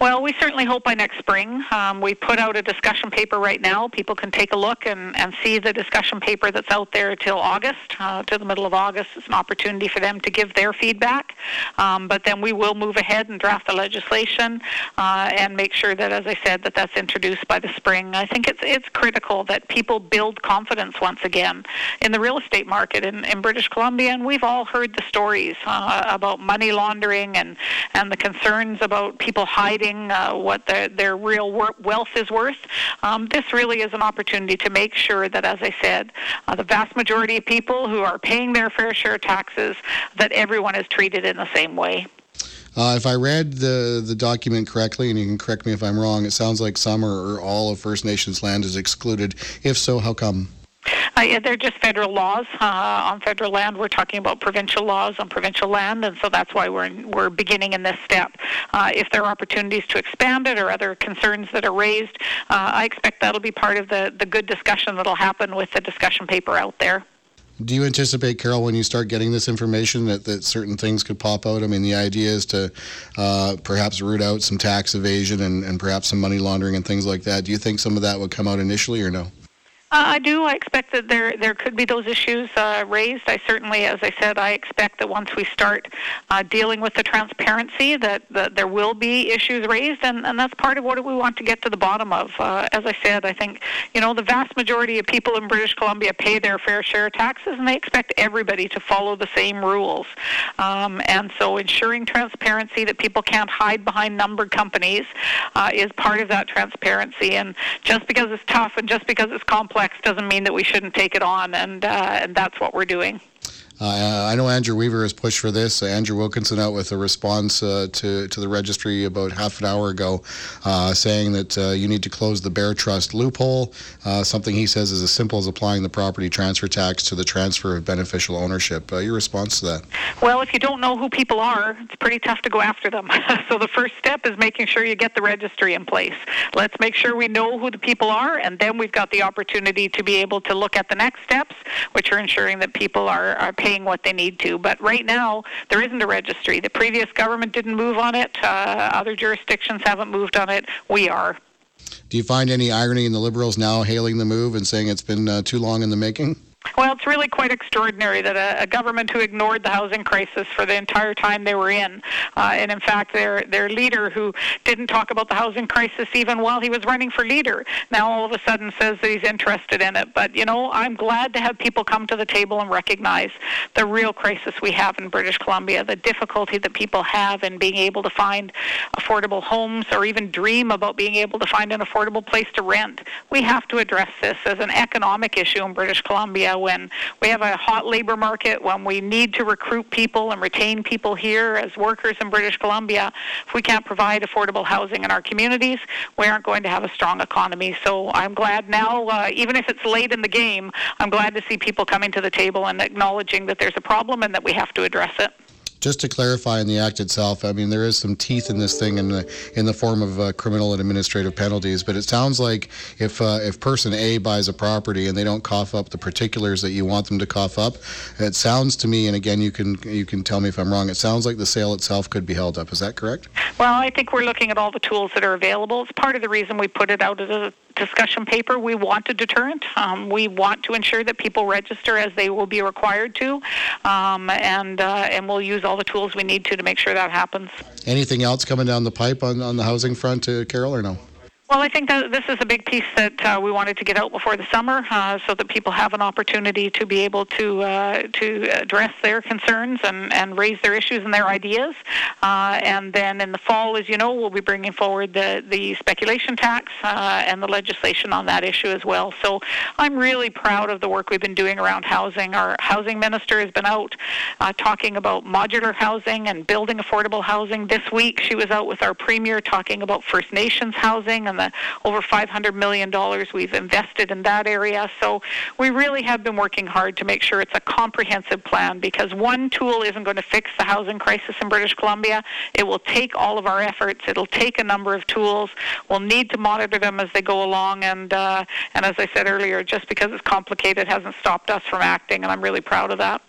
Well, we certainly hope by next spring. Um, we put out a discussion paper right now. People can take a look and, and see the discussion paper that's out there till August, uh, till the middle of August. It's an opportunity for them to give their feedback. Um, but then we will move ahead and draft the legislation uh, and make sure that, as I said, that that's introduced by the spring. I think it's it's critical that people build confidence once again in the real estate market in, in British Columbia. And we've all heard the stories uh, about money laundering and, and the concerns about people hiding hiding uh, what their, their real wor- wealth is worth. Um, this really is an opportunity to make sure that, as I said, uh, the vast majority of people who are paying their fair share of taxes, that everyone is treated in the same way. Uh, if I read the, the document correctly, and you can correct me if I'm wrong, it sounds like some or all of First Nations land is excluded. If so, how come? Uh, yeah, they're just federal laws uh, on federal land. We're talking about provincial laws on provincial land, and so that's why we're in, we're beginning in this step. Uh, if there are opportunities to expand it or other concerns that are raised, uh, I expect that'll be part of the, the good discussion that'll happen with the discussion paper out there. Do you anticipate, Carol, when you start getting this information that, that certain things could pop out? I mean, the idea is to uh, perhaps root out some tax evasion and, and perhaps some money laundering and things like that. Do you think some of that would come out initially or no? Uh, I do. I expect that there there could be those issues uh, raised. I certainly, as I said, I expect that once we start uh, dealing with the transparency, that, that there will be issues raised, and, and that's part of what we want to get to the bottom of. Uh, as I said, I think, you know, the vast majority of people in British Columbia pay their fair share of taxes, and they expect everybody to follow the same rules. Um, and so ensuring transparency, that people can't hide behind numbered companies, uh, is part of that transparency. And just because it's tough and just because it's complex, doesn't mean that we shouldn't take it on, and uh, and that's what we're doing. Uh, I know Andrew Weaver has pushed for this. Uh, Andrew Wilkinson out with a response uh, to, to the registry about half an hour ago uh, saying that uh, you need to close the Bear Trust loophole, uh, something he says is as simple as applying the property transfer tax to the transfer of beneficial ownership. Uh, your response to that? Well, if you don't know who people are, it's pretty tough to go after them. So the first step is making sure you get the registry in place. Let's make sure we know who the people are, and then we've got the opportunity to be able to look at the next steps, which are ensuring that people are, are paying what they need to. But right now, there isn't a registry. The previous government didn't move on it. Uh, other jurisdictions haven't moved on it. We are. Do you find any irony in the Liberals now hailing the move and saying it's been uh, too long in the making? Well, it's really quite extraordinary that a, a government who ignored the housing crisis for the entire time they were in, uh, and in fact their their leader who didn't talk about the housing crisis even while he was running for leader, now all of a sudden says that he's interested in it. But, you know, I'm glad to have people come to the table and recognize the real crisis we have in British Columbia, the difficulty that people have in being able to find affordable homes or even dream about being able to find an affordable place to rent. We have to address this as an economic issue in British Columbia when we have a hot labor market, when we need to recruit people and retain people here as workers in British Columbia. If we can't provide affordable housing in our communities, we aren't going to have a strong economy. So I'm glad now, uh, even if it's late in the game, I'm glad to see people coming to the table and acknowledging that there's a problem and that we have to address it. Just to clarify in the act itself, I mean, there is some teeth in this thing in the, in the form of uh, criminal and administrative penalties, but it sounds like if uh, if person A buys a property and they don't cough up the particulars that you want them to cough up, it sounds to me, and again, you can you can tell me if I'm wrong, it sounds like the sale itself could be held up. Is that correct? Well, I think we're looking at all the tools that are available. It's part of the reason we put it out as a discussion paper. We want a deterrent. Um, we want to ensure that people register as they will be required to, um, and uh, and we'll use all the tools we need to to make sure that happens. Anything else coming down the pipe on, on the housing front, uh, Carol, or no? Well, I think that this is a big piece that uh, we wanted to get out before the summer uh, so that people have an opportunity to be able to uh, to address their concerns and, and raise their issues and their ideas. Uh, and then in the fall, as you know, we'll be bringing forward the, the speculation tax uh, and the legislation on that issue as well. So I'm really proud of the work we've been doing around housing. Our housing minister has been out uh, talking about modular housing and building affordable housing. This week, she was out with our premier talking about First Nations housing and the over five hundred million dollars we've invested in that area. So we really have been working hard to make sure it's a comprehensive plan, because one tool isn't going to fix the housing crisis in British Columbia. It will take all of our efforts. It'll take a number of tools. We'll need to monitor them as they go along. And, uh, and as I said earlier, just because it's complicated hasn't stopped us from acting, and I'm really proud of that.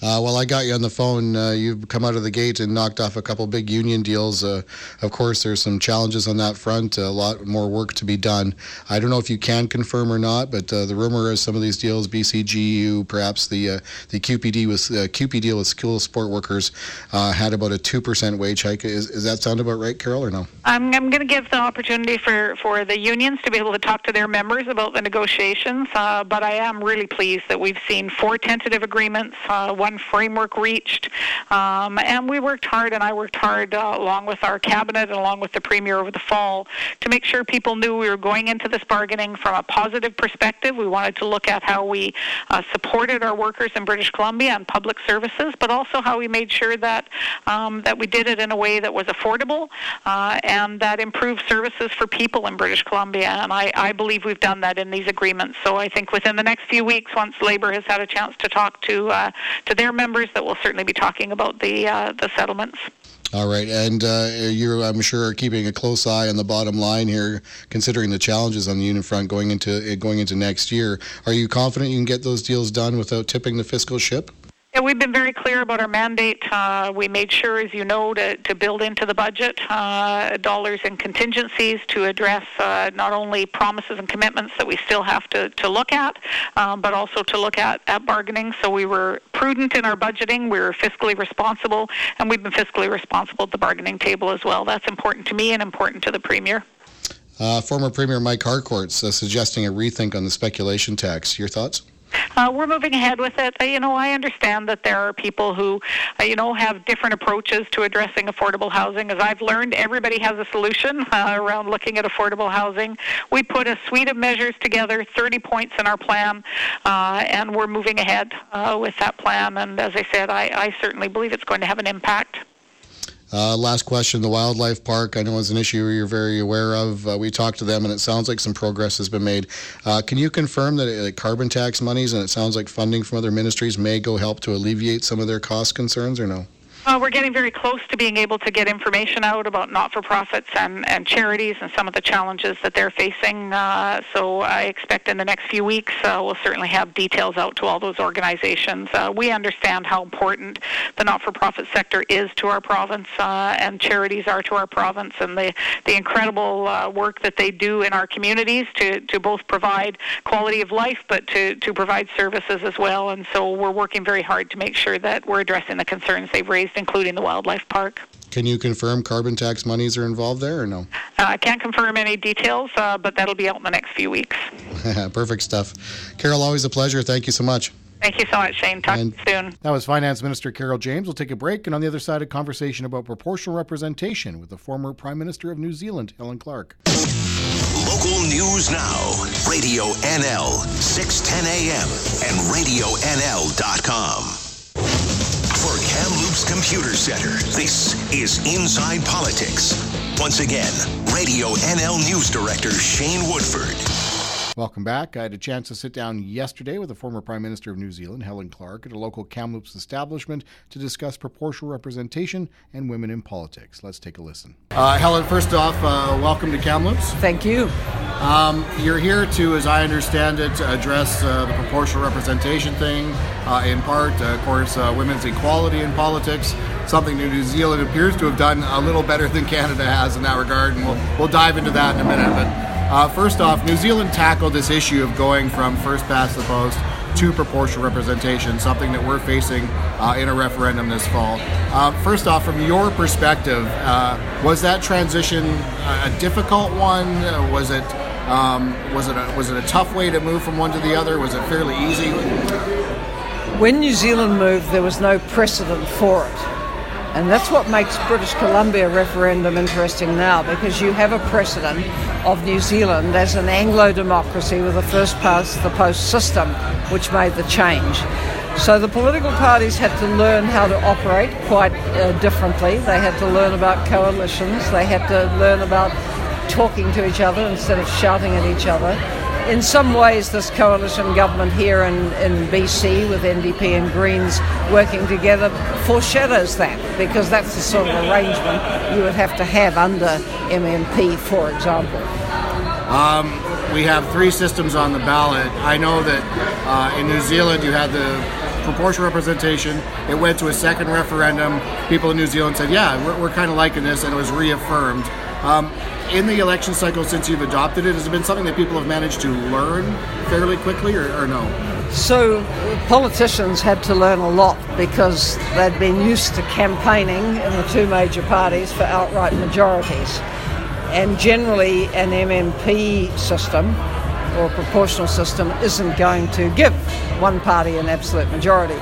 Uh, well, I got you on the phone. Uh, you've come out of the gate and knocked off a couple big union deals. Uh, of course, there's some challenges on that front, a lot more work to be done. I don't know if you can confirm or not, but uh, the rumor is some of these deals, B C G U, perhaps the uh, the Q P D with, uh, Q P deal with school support workers, uh, had about a two percent wage hike. Is, is that sound about right, Carol, or no? I'm, I'm going to give the opportunity for, for the unions to be able to talk to their members about the negotiations, uh, but I am really pleased that we've seen four tentative agreements, uh, one framework reached, um, and we worked hard, and I worked hard uh, along with our cabinet and along with the premier over the fall to make sure people knew we were going into this bargaining from a positive perspective. We wanted to look at how we uh, supported our workers in British Columbia and public services, but also how we made sure that um, that we did it in a way that was affordable uh, and that improved services for people in British Columbia, and I, I believe we've done that in these agreements. So I think within the next few weeks, once Labor has had a chance to talk to uh, to their members, that will certainly be talking about the uh, the settlements. All right, and uh, you, I'm sure, are keeping a close eye on the bottom line here, considering the challenges on the union front going into going into next year. Are you confident you can get those deals done without tipping the fiscal ship? Yeah, we've been very clear about our mandate. Uh, we made sure, as you know, to, to build into the budget uh, dollars and contingencies to address uh, not only promises and commitments that we still have to, to look at, um, but also to look at, at bargaining. So we were prudent in our budgeting, we were fiscally responsible, and we've been fiscally responsible at the bargaining table as well. That's important to me and important to the Premier. Uh, former Premier Mike Harcourt's uh, suggesting a rethink on the speculation tax. Your thoughts? Uh, we're moving ahead with it. Uh, you know, I understand that there are people who, uh, you know, have different approaches to addressing affordable housing. As I've learned, everybody has a solution uh, around looking at affordable housing. We put a suite of measures together, thirty points in our plan, uh, and we're moving ahead uh, with that plan. And as I said, I, I certainly believe it's going to have an impact. Uh, last question, the wildlife park, I know is an issue you're very aware of. Uh, we talked to them, and it sounds like some progress has been made. Uh, can you confirm that uh, carbon tax monies, and it sounds like funding from other ministries, may go help to alleviate some of their cost concerns, or no? Uh, we're getting very close to being able to get information out about not-for-profits and, and charities and some of the challenges that they're facing. Uh, so I expect in the next few weeks uh, we'll certainly have details out to all those organizations. Uh, we understand how important the not-for-profit sector is to our province uh, and charities are to our province, and the, the incredible uh, work that they do in our communities to, to both provide quality of life but to, to provide services as well. And so we're working very hard to make sure that we're addressing the concerns they've raised, including the wildlife park. Can you confirm carbon tax monies are involved there or no? Uh, I can't confirm any details, uh, but that'll be out in the next few weeks. Perfect stuff. Carol, always a pleasure. Thank you so much. Thank you so much, Shane. Talk and soon. That was Finance Minister Carol James. We'll take a break, and on the other side, a conversation about proportional representation with the former Prime Minister of New Zealand, Helen Clark. Local news now. Radio N L, six ten a.m. and radio n l dot com. For Kamloops Computer Center, this is Inside Politics. Once again, Radio N L News Director Shane Woodford. Welcome back. I had a chance to sit down yesterday with the former Prime Minister of New Zealand, Helen Clark, at a local Kamloops establishment to discuss proportional representation and women in politics. Let's take a listen. Uh, Helen, first off, uh, welcome to Kamloops. Thank you. Um, you're here to, as I understand it, to address uh, the proportional representation thing, uh, in part, uh, of course, uh, women's equality in politics, something that New Zealand appears to have done a little better than Canada has in that regard, and we'll, we'll dive into that in a minute. But Uh, first off, New Zealand tackled this issue of going from first past the post to proportional representation, something that we're facing uh, in a referendum this fall. Uh, first off, from your perspective, uh, was that transition a difficult one? Was it um, was it a, was it a tough way to move from one to the other? Was it fairly easy? When New Zealand moved, there was no precedent for it. And that's what makes British Columbia referendum interesting now, because you have a precedent of New Zealand as an Anglo democracy with a first past the post system, which made the change. So the political parties had to learn how to operate quite uh, differently. They had to learn about coalitions. They had to learn about talking to each other instead of shouting at each other. In some ways, this coalition government here in, in B C with N D P and Greens working together foreshadows that, because that's the sort of arrangement you would have to have under M M P, for example. Um, we have three systems on the ballot. I know that uh, in New Zealand you had the proportional representation. It went to a second referendum. People in New Zealand said, yeah, we're, we're kind of liking this, and it was reaffirmed. Um, in the election cycle since you've adopted it, has it been something that people have managed to learn fairly quickly, or, or no? So politicians had to learn a lot, because they'd been used to campaigning in the two major parties for outright majorities. And generally an M M P system or proportional system isn't going to give one party an absolute majority.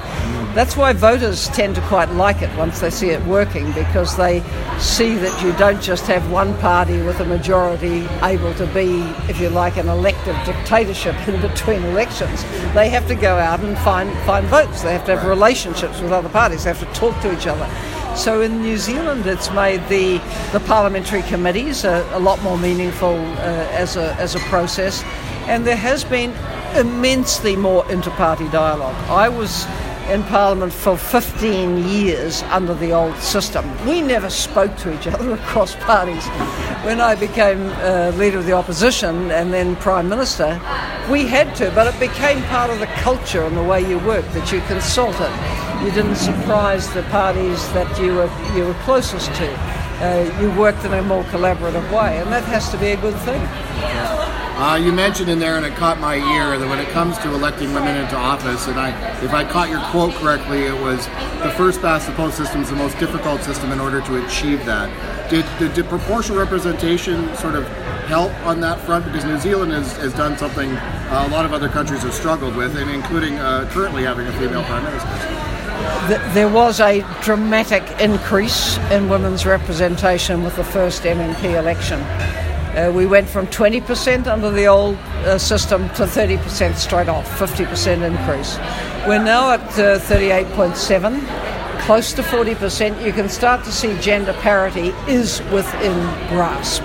That's why voters tend to quite like it once they see it working, because they see that you don't just have one party with a majority able to be, if you like, an elective dictatorship in between elections. They have to go out and find find votes. They have to have relationships with other parties. They have to talk to each other. So in New Zealand, it's made the, the parliamentary committees a, a lot more meaningful uh, as a as a process. And there has been immensely more inter-party dialogue. I was in Parliament for fifteen years under the old system. We never spoke to each other across parties. When I became uh, Leader of the Opposition and then Prime Minister, we had to, but it became part of the culture and the way you work, that you consulted. You didn't surprise the parties that you were, you were closest to. Uh, you worked in a more collaborative way, and that has to be a good thing. Uh, you mentioned in there, and it caught my ear, that when it comes to electing women into office, and I, if I caught your quote correctly, it was the first past the post system is the most difficult system in order to achieve that. Did, did, did proportional representation sort of help on that front? Because New Zealand has, has done something uh, a lot of other countries have struggled with, and including uh, currently having a female prime minister. There was a dramatic increase in women's representation with the first M M P election. Uh, we went from twenty percent under the old uh, system to thirty percent straight off, fifty percent increase. We're now at uh, thirty-eight point seven, close to forty percent. You can start to see gender parity is within grasp.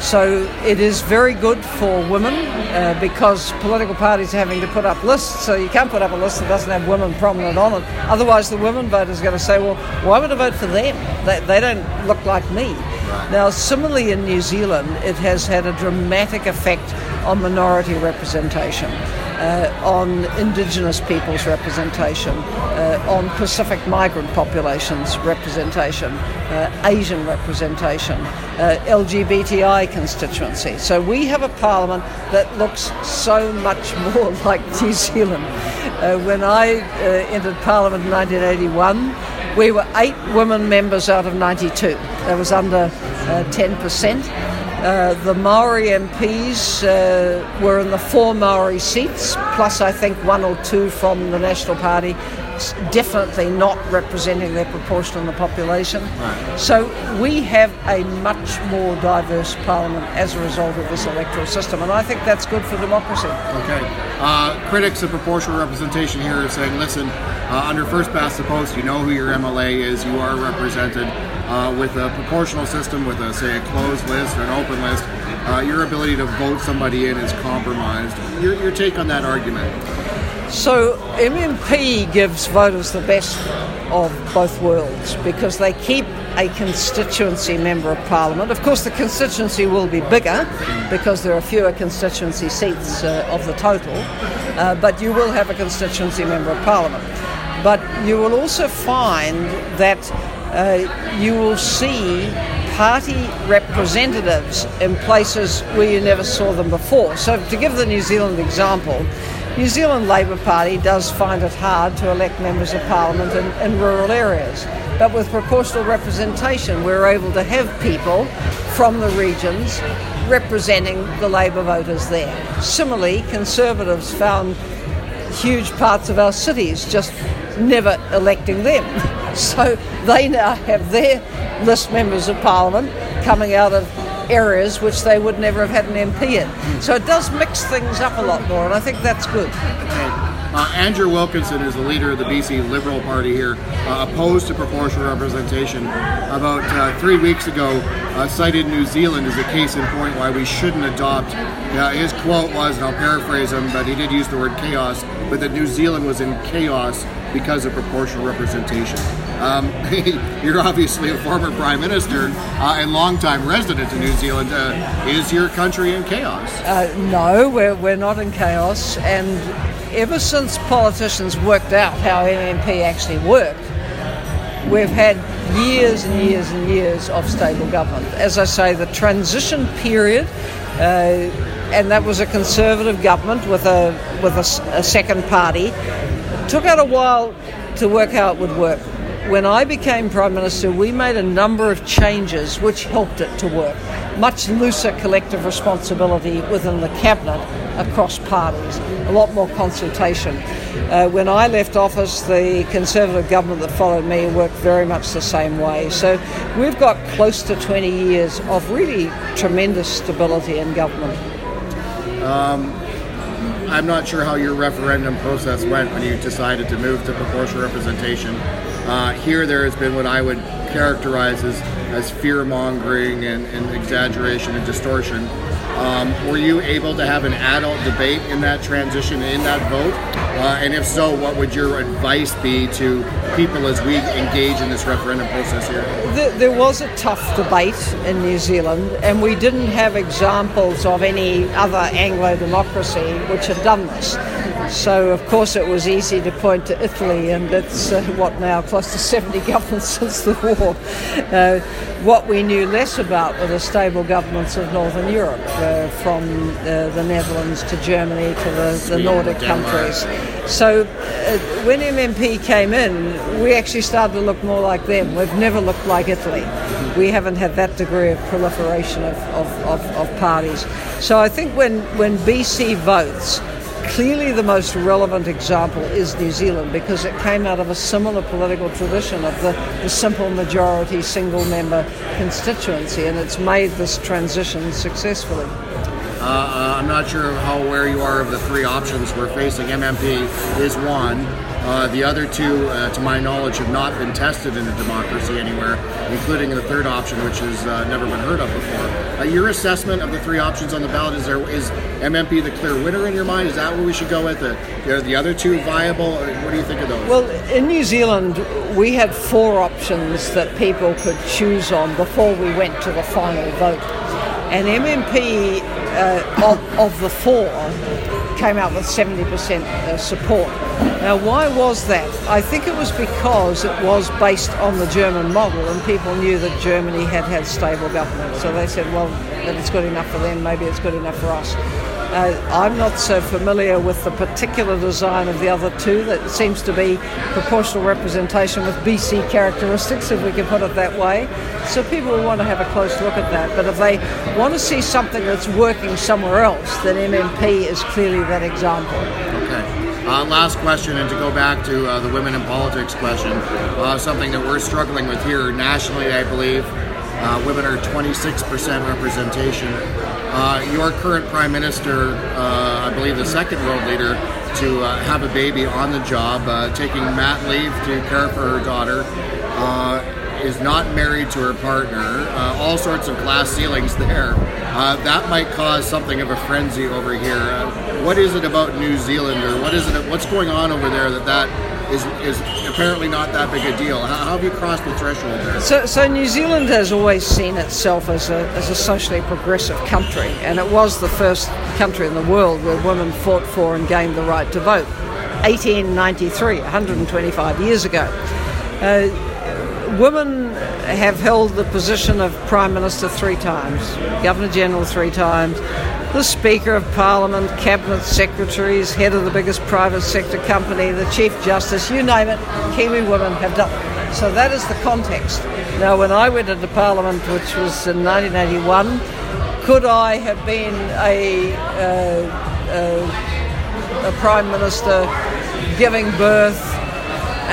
So it is very good for women uh, because political parties are having to put up lists, so you can't put up a list that doesn't have women prominent on it. Otherwise the women voter is going to say, well, why would I vote for them? They, they don't look like me. Right. Now, similarly in New Zealand, it has had a dramatic effect on minority representation, uh, on Indigenous people's representation, uh, on Pacific migrant populations representation, uh, Asian representation, uh, L G B T I constituency. So we have a parliament that looks so much more like New Zealand. Uh, when I uh, entered parliament in nineteen eighty-one, we were eight women members out of ninety-two. That was under uh, ten percent. Uh, the Maori M Ps uh, were in the four Maori seats, plus I think one or two from the National Party, definitely not representing their proportion of the population. Right. So we have a much more diverse parliament as a result of this electoral system, and I think that's good for democracy. Okay. Uh, critics of proportional representation here are saying, listen, uh, under first past the post, you know who your M L A is, you are represented. Uh, with a proportional system, with a, say, a closed list or an open list, uh, your ability to vote somebody in is compromised. Your, your take on that argument? So M M P gives voters the best of both worlds because they keep a constituency member of parliament. Of course, the constituency will be bigger because there are fewer constituency seats uh, of the total, uh, but you will have a constituency member of parliament. But you will also find that Uh, you will see party representatives in places where you never saw them before. So to give the New Zealand example, New Zealand Labour Party does find it hard to elect members of parliament in, in rural areas. But with proportional representation, we're able to have people from the regions representing the Labour voters there. Similarly, Conservatives found huge parts of our cities just never electing them. So they now have their list members of parliament coming out of areas which they would never have had an M P in. So it does mix things up a lot more, and I think that's good. Okay. Uh, Andrew Wilkinson is the leader of the B C Liberal Party here, uh, opposed to proportional representation. About uh, three weeks ago, uh, cited New Zealand as a case in point why we shouldn't adopt. Uh, his quote was, and I'll paraphrase him, but he did use the word chaos, but that New Zealand was in chaos because of proportional representation. Um, you're obviously a former Prime Minister uh, and long-time resident in New Zealand. Uh, is your country in chaos? Uh, no, we're, we're not in chaos. And ever since politicians worked out how M M P actually worked, we've had years and years and years of stable government. As I say, the transition period, uh, and that was a Conservative government with a with a, a second party, took out a while to work how it would work. When I became Prime Minister, we made a number of changes which helped it to work. Much looser collective responsibility within the Cabinet across parties, a lot more consultation. Uh, when I left office, the Conservative government that followed me worked very much the same way. So we've got close to twenty years of really tremendous stability in government. Um. I'm not sure how your referendum process went when you decided to move to proportional representation. Uh, here there has been what I would characterize as, as fear-mongering and, and exaggeration and distortion. Um, were you able to have an adult debate in that transition, in that vote? Uh, and if so, what would your advice be to people as we engage in this referendum process here? There, there was a tough debate in New Zealand, and we didn't have examples of any other Anglo democracy which had done this. So, of course, it was easy to point to Italy, and it's, uh, what now, close to seventy governments since the war. Uh, what we knew less about were the stable governments of Northern Europe, uh, from uh, the Netherlands to Germany to the, the Nordic countries. So, uh, when M M P came in, we actually started to look more like them. We've never looked like Italy. We haven't had that degree of proliferation of, of, of, of parties. So I think when, when B C votes, clearly the most relevant example is New Zealand because it came out of a similar political tradition of the, the simple majority single member constituency, and it's made this transition successfully. Uh, uh, I'm not sure how aware you are of the three options we're facing. M M P is one. Uh, the other two, uh, to my knowledge, have not been tested in a democracy anywhere, including the third option, which has uh, never been heard of before. Uh, your assessment of the three options on the ballot, is there is M M P the clear winner in your mind? Is that what we should go with? Are the other two viable? Or what do you think of those? Well, in New Zealand, we had four options that people could choose on before we went to the final vote. And M M P uh, of, of the four came out with seventy percent support. Now, why was that? I think it was because it was based on the German model, and people knew that Germany had had stable government. So they said, well, that it's good enough for them, maybe it's good enough for us. Uh, I'm not so familiar with the particular design of the other two. That seems to be proportional representation with B C characteristics, if we can put it that way. So people will want to have a close look at that. But if they want to see something that's working somewhere else, then M M P is clearly that example. Okay. Uh, last question, and to go back to uh, the women in politics question, uh, something that we're struggling with here nationally, I believe. Uh, women are twenty-six percent representation. Uh, your current Prime Minister, uh, I believe the second world leader to uh, have a baby on the job, uh, taking mat leave to care for her daughter, uh, is not married to her partner, uh, all sorts of glass ceilings there. Uh, that might cause something of a frenzy over here. Uh, what is it about New Zealand, or what is it, what's going on over there that that Is, is apparently not that big a deal? How have you crossed the threshold there? So, so New Zealand has always seen itself as a, as a socially progressive country, and it was the first country in the world where women fought for and gained the right to vote. eighteen ninety-three, one hundred twenty-five years ago. Uh, women have held the position of Prime Minister three times, Governor General three times, the Speaker of Parliament, Cabinet Secretaries, head of the biggest private sector company, the Chief Justice, you name it, Kiwi women have done it. So that is the context. Now, when I went into Parliament, which was in nineteen eighty-one, could I have been a, uh, uh, a Prime Minister giving birth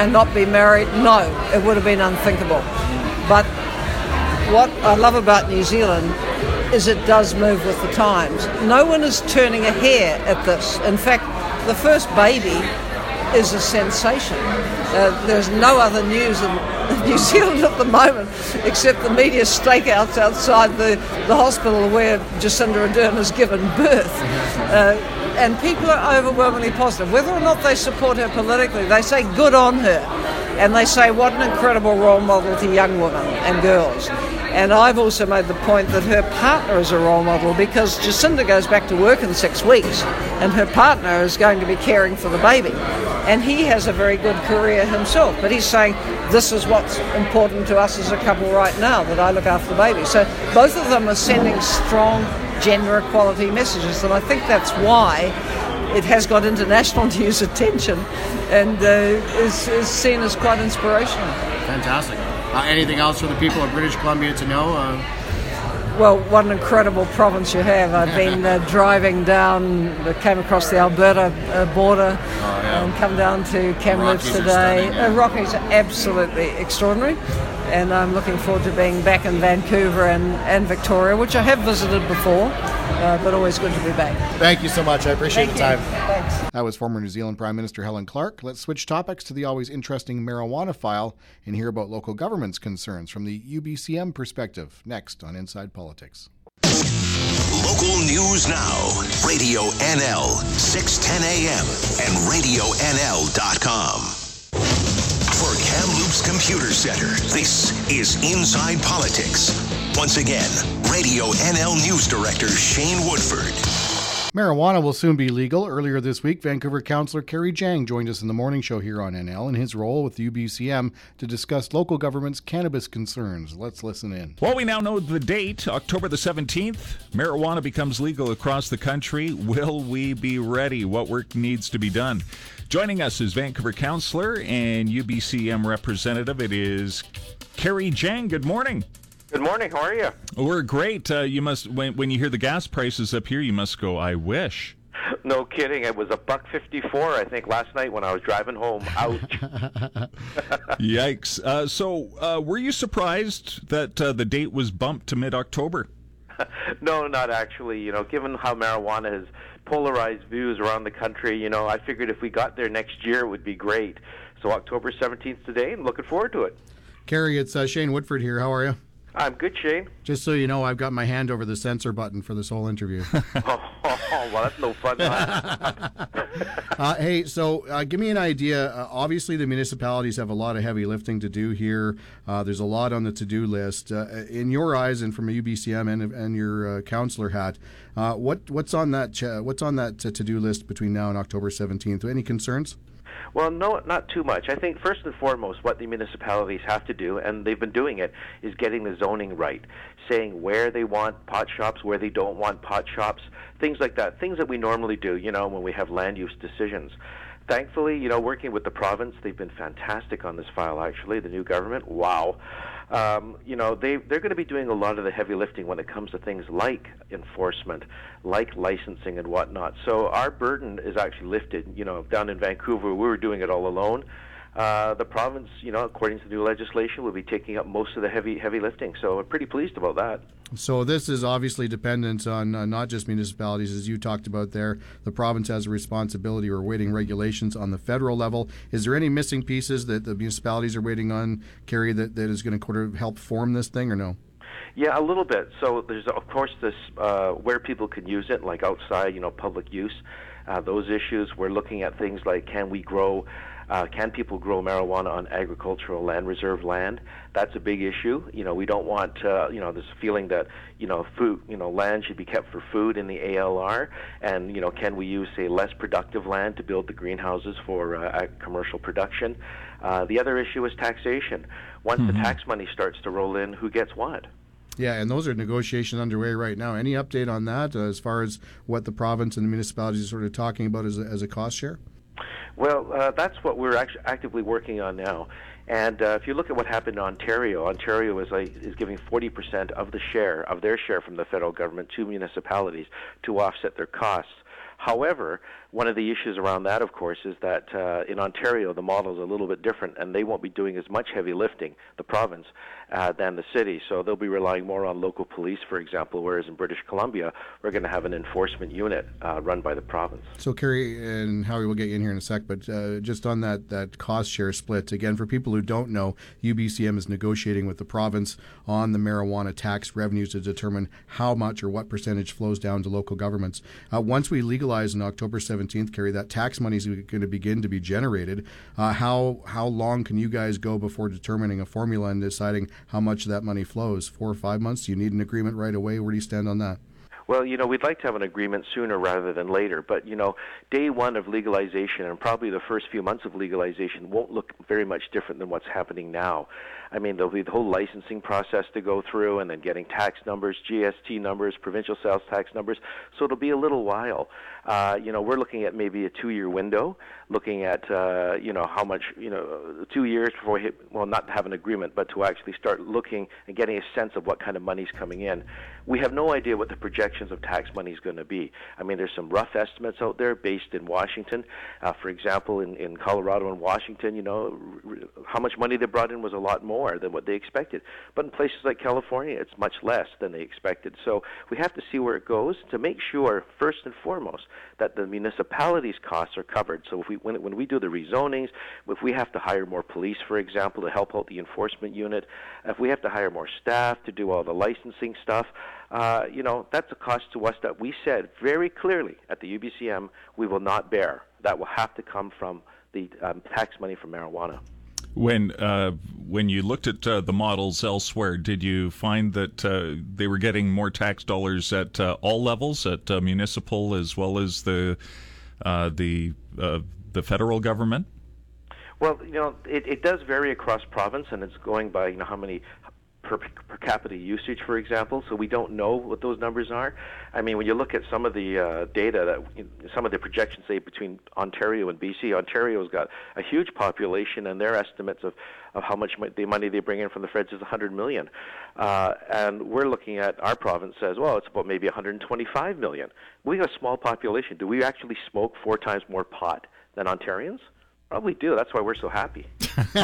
and not be married? No, it would have been unthinkable. But what I love about New Zealand is it does move with the times. No one is turning a hair at this. In fact, the first baby is a sensation. Uh, there's no other news in New Zealand at the moment except the media stakeouts outside the, the hospital where Jacinda Ardern has given birth. Uh, and people are overwhelmingly positive. Whether or not they support her politically, they say good on her. And they say what an incredible role model to young women and girls. And I've also made the point that her partner is a role model, because Jacinda goes back to work in six weeks and her partner is going to be caring for the baby. And he has a very good career himself, but he's saying this is what's important to us as a couple right now, that I look after the baby. So both of them are sending strong gender equality messages, and I think that's why it has got international news attention and uh, is, is seen as quite inspirational. Fantastic. Uh, anything else for the people of British Columbia to know? Uh... Well, what an incredible province you have. I've been uh, driving down, came across the Alberta uh, border, oh, yeah. and come down to Kamloops today. The yeah. uh, Rockies are absolutely extraordinary, and I'm looking forward to being back in Vancouver and, and Victoria, which I have visited before, uh, but always good to be back. Thank you so much. I appreciate Thank the time. You. Thanks. That was former New Zealand Prime Minister Helen Clark. Let's switch topics to the always interesting marijuana file and hear about local government's concerns from the U B C M perspective, next on Inside Politics. Local news now. Radio N L, six ten a.m. and radio n l dot com. For Kamloops Computer Center, this is Inside Politics. Once again, Radio N L News Director Shane Woodford. Marijuana will soon be legal. Earlier this week, Vancouver Councillor Kerry Jang joined us in the morning show here on N L in his role with U B C M to discuss local government's cannabis concerns. Let's listen in. Well, we now know the date, October the seventeenth. Marijuana becomes legal across the country. Will we be ready? What work needs to be done? Joining us is Vancouver Councillor and U B C M representative. It is Kerry Jang. Good morning. Good morning. How are you? We're great. Uh, you must when, when you hear the gas prices up here, you must go, I wish. No kidding. It was a buck fifty-four, I think, last night when I was driving home. Ouch. Yikes. Uh, so uh, were you surprised that uh, the date was bumped to mid-October? No, not actually. You know, given how marijuana has polarized views around the country, you know, I figured if we got there next year, it would be great. So October seventeenth today, and looking forward to it. Kerry, it's uh, Shane Woodford here. How are you? I'm good, Shane. Just so you know, I've got my hand over the censor button for this whole interview. oh, oh, oh, well, that's no fun. uh, hey, so uh, give me an idea. Uh, obviously, the municipalities have a lot of heavy lifting to do here. Uh, there's a lot on the to-do list. Uh, in your eyes, and from a U B C M and, and your uh, councillor hat, uh, what what's on that ch- what's on that t- to-do list between now and October seventeenth? Any concerns? Well, no, not too much. I think first and foremost what the municipalities have to do, and they've been doing it, is getting the zoning right, saying where they want pot shops, where they don't want pot shops, things like that, things that we normally do, you know, when we have land use decisions. Thankfully, you know, working with the province, they've been fantastic on this file, actually, the new government. Wow. Um, you know, they, they're going to be doing a lot of the heavy lifting when it comes to things like enforcement, like licensing and whatnot. So our burden is actually lifted. You know, down in Vancouver, we were doing it all alone. Uh, the province, you know, according to the new legislation, will be taking up most of the heavy heavy lifting. So I'm pretty pleased about that. So this is obviously dependent on uh, not just municipalities, as you talked about there. The province has a responsibility. We're waiting regulations on the federal level. Is there any missing pieces that the municipalities are waiting on, Kerry, that, that is going to sort of help form this thing or no? Yeah, a little bit. So there's, of course, this uh, where people can use it, like outside, you know, public use. Uh, those issues, we're looking at things like can we grow Uh, can people grow marijuana on agricultural land, reserve land? That's a big issue. You know, we don't want, uh, you know, this feeling that, you know, food, you know, land should be kept for food in the A L R. And, you know, can we use, say, less productive land to build the greenhouses for uh, commercial production? Uh, the other issue is taxation. Once mm-hmm. the tax money starts to roll in, who gets what? Yeah, and those are negotiations underway right now. Any update on that uh, as far as what the province and the municipalities are sort of talking about as a, as a cost share? Well, uh, that's what we're act- actively working on now. And uh, if you look at what happened in Ontario, Ontario is, like, is giving forty percent of the share, of their share from the federal government to municipalities to offset their costs. However, one of the issues around that, of course, is that uh, in Ontario, the model is a little bit different, and they won't be doing as much heavy lifting, the province, uh, than the city. So they'll be relying more on local police, for example, whereas in British Columbia, we're going to have an enforcement unit uh, run by the province. So, Kerry, and Howie, we'll get you in here in a sec, but uh, just on that, that cost share split, again, for people who don't know, U B C M is negotiating with the province on the marijuana tax revenues to determine how much or what percentage flows down to local governments. Uh, once we legalize on October seventeenth, Kerry, that tax money is going to begin to be generated. Uh, how how long can you guys go before determining a formula and deciding how much of that money flows? Four or five months? Do you need an agreement right away? Where do you stand on that? Well, you know, we'd like to have an agreement sooner rather than later. But, you know, day one of legalization and probably the first few months of legalization won't look very much different than what's happening now. I mean, there'll be the whole licensing process to go through and then getting tax numbers, G S T numbers, provincial sales tax numbers. So it'll be a little while. Uh, you know, we're looking at maybe a two-year window, looking at, uh, you know, how much, you know, two years before we hit, well, not have an agreement, but to actually start looking and getting a sense of what kind of money's coming in. We have no idea what the projection of tax money is going to be. I mean, there's some rough estimates out there based in Washington. Uh, for example, in, in Colorado and Washington, you know, r- r- how much money they brought in was a lot more than what they expected. But in places like California, it's much less than they expected. So we have to see where it goes to make sure, first and foremost, that the municipalities' costs are covered. So if we, when, when we do the rezonings, if we have to hire more police, for example, to help out the enforcement unit, if we have to hire more staff to do all the licensing stuff, Uh, you know, that's a cost to us that we said very clearly at the U B C M we will not bear. That will have to come from the um, tax money from marijuana. When uh, when you looked at uh, the models elsewhere, did you find that uh, they were getting more tax dollars at uh, all levels, at uh, municipal as well as the uh, the uh, the federal government? Well, you know, it, it does vary across province, and it's going by, you know, how many Per, per capita usage, for example, so we don't know what those numbers are. I mean, when you look at some of the uh, data, that some of the projections say between Ontario and B C, Ontario's got a huge population, and their estimates of, of how much the money they bring in from the feds is one hundred million. Uh, and we're looking at, our province says, well, it's about maybe one hundred twenty-five million. We have a small population. Do we actually smoke four times more pot than Ontarians? Probably do. That's why we're so happy. We're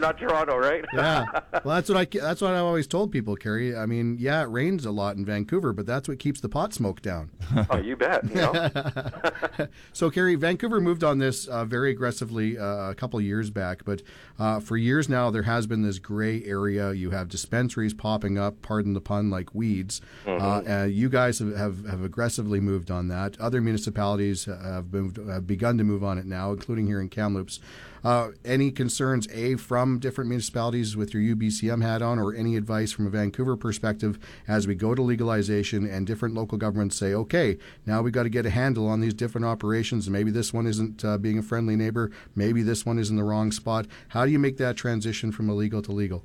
not Toronto, right? Yeah. Well, that's what I that's what I always told people, Kerry. I mean, yeah, it rains a lot in Vancouver, but that's what keeps the pot smoke down. Oh, you bet. You know? So, Kerry, Vancouver moved on this uh, very aggressively uh, a couple of years back, but uh, for years now there has been this gray area. You have dispensaries popping up, pardon the pun, like weeds. Mm-hmm. Uh, you guys have, have, have aggressively moved on that. Other municipalities have moved have begun to move on it now, including here in Kamloops. Uh, any concerns, A, from different municipalities with your U B C M hat on, or any advice from a Vancouver perspective as we go to legalization and different local governments say, okay, now we've got to get a handle on these different operations. Maybe this one isn't uh, being a friendly neighbor. Maybe this one is in the wrong spot. How do you make that transition from illegal to legal?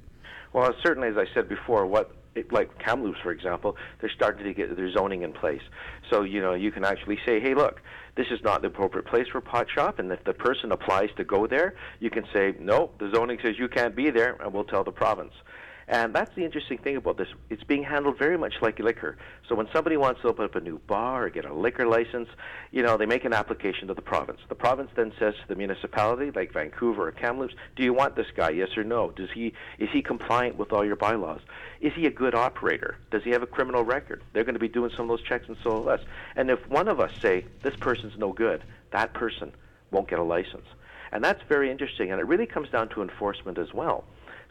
Well, certainly, as I said before, what It, like Kamloops, for example, they're starting to get their zoning in place. So, you know, you can actually say, hey, look, this is not the appropriate place for a pot shop. And if the person applies to go there, you can say, no, the zoning says you can't be there, and we'll tell the province. And that's the interesting thing about this. It's being handled very much like liquor. So when somebody wants to open up a new bar or get a liquor license, you know, they make an application to the province. The province then says to the municipality, like Vancouver or Kamloops, do you want this guy, yes or no? Does he is he compliant with all your bylaws? Is he a good operator? Does he have a criminal record? They're going to be doing some of those checks and so less. And if one of us say, this person's no good, that person won't get a license. And that's very interesting, and it really comes down to enforcement as well.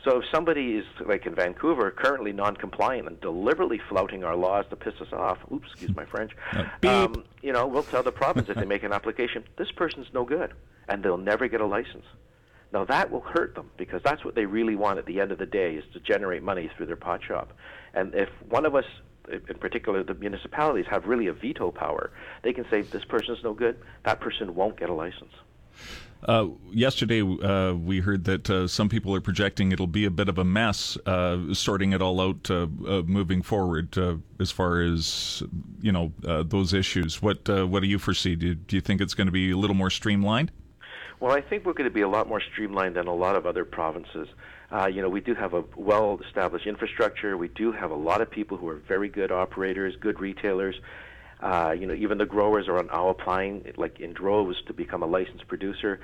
So if somebody is, like in Vancouver, currently non-compliant and deliberately flouting our laws to piss us off, oops, excuse my French, um, you know, we'll tell the province if they make an application, this person's no good, and they'll never get a license. Now, that will hurt them, because that's what they really want at the end of the day, is to generate money through their pot shop. And if one of us, in particular the municipalities, have really a veto power, they can say, this person's no good, that person won't get a license. Uh, yesterday, uh, we heard that uh, some people are projecting it'll be a bit of a mess uh, sorting it all out uh, uh, moving forward uh, as far as, you know, uh, those issues. What uh, what do you foresee? Do, do you think it's going to be a little more streamlined? Well, I think we're going to be a lot more streamlined than a lot of other provinces. Uh, you know, we do have a well-established infrastructure. We do have a lot of people who are very good operators, good retailers. Uh, you know, even the growers are now applying, like in droves, to become a licensed producer.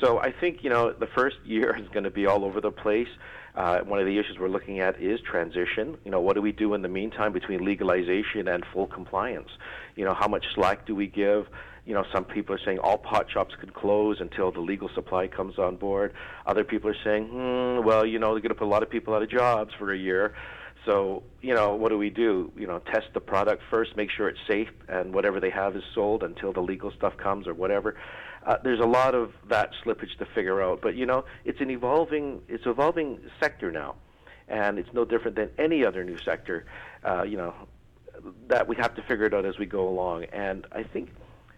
So I think, you know, the first year is going to be all over the place. Uh, one of the issues we're looking at is transition. You know, what do we do in the meantime between legalization and full compliance? You know, how much slack do we give? You know, some people are saying all pot shops could close until the legal supply comes on board. Other people are saying, hmm, well, you know, they're going to put a lot of people out of jobs for a year. So, you know, what do we do? You know, test the product first, make sure it's safe, and whatever they have is sold until the legal stuff comes or whatever. Uh, there's a lot of that slippage to figure out. But, you know, it's an evolving, it's an evolving sector now, and it's no different than any other new sector, uh, you know, that we have to figure it out as we go along. And I think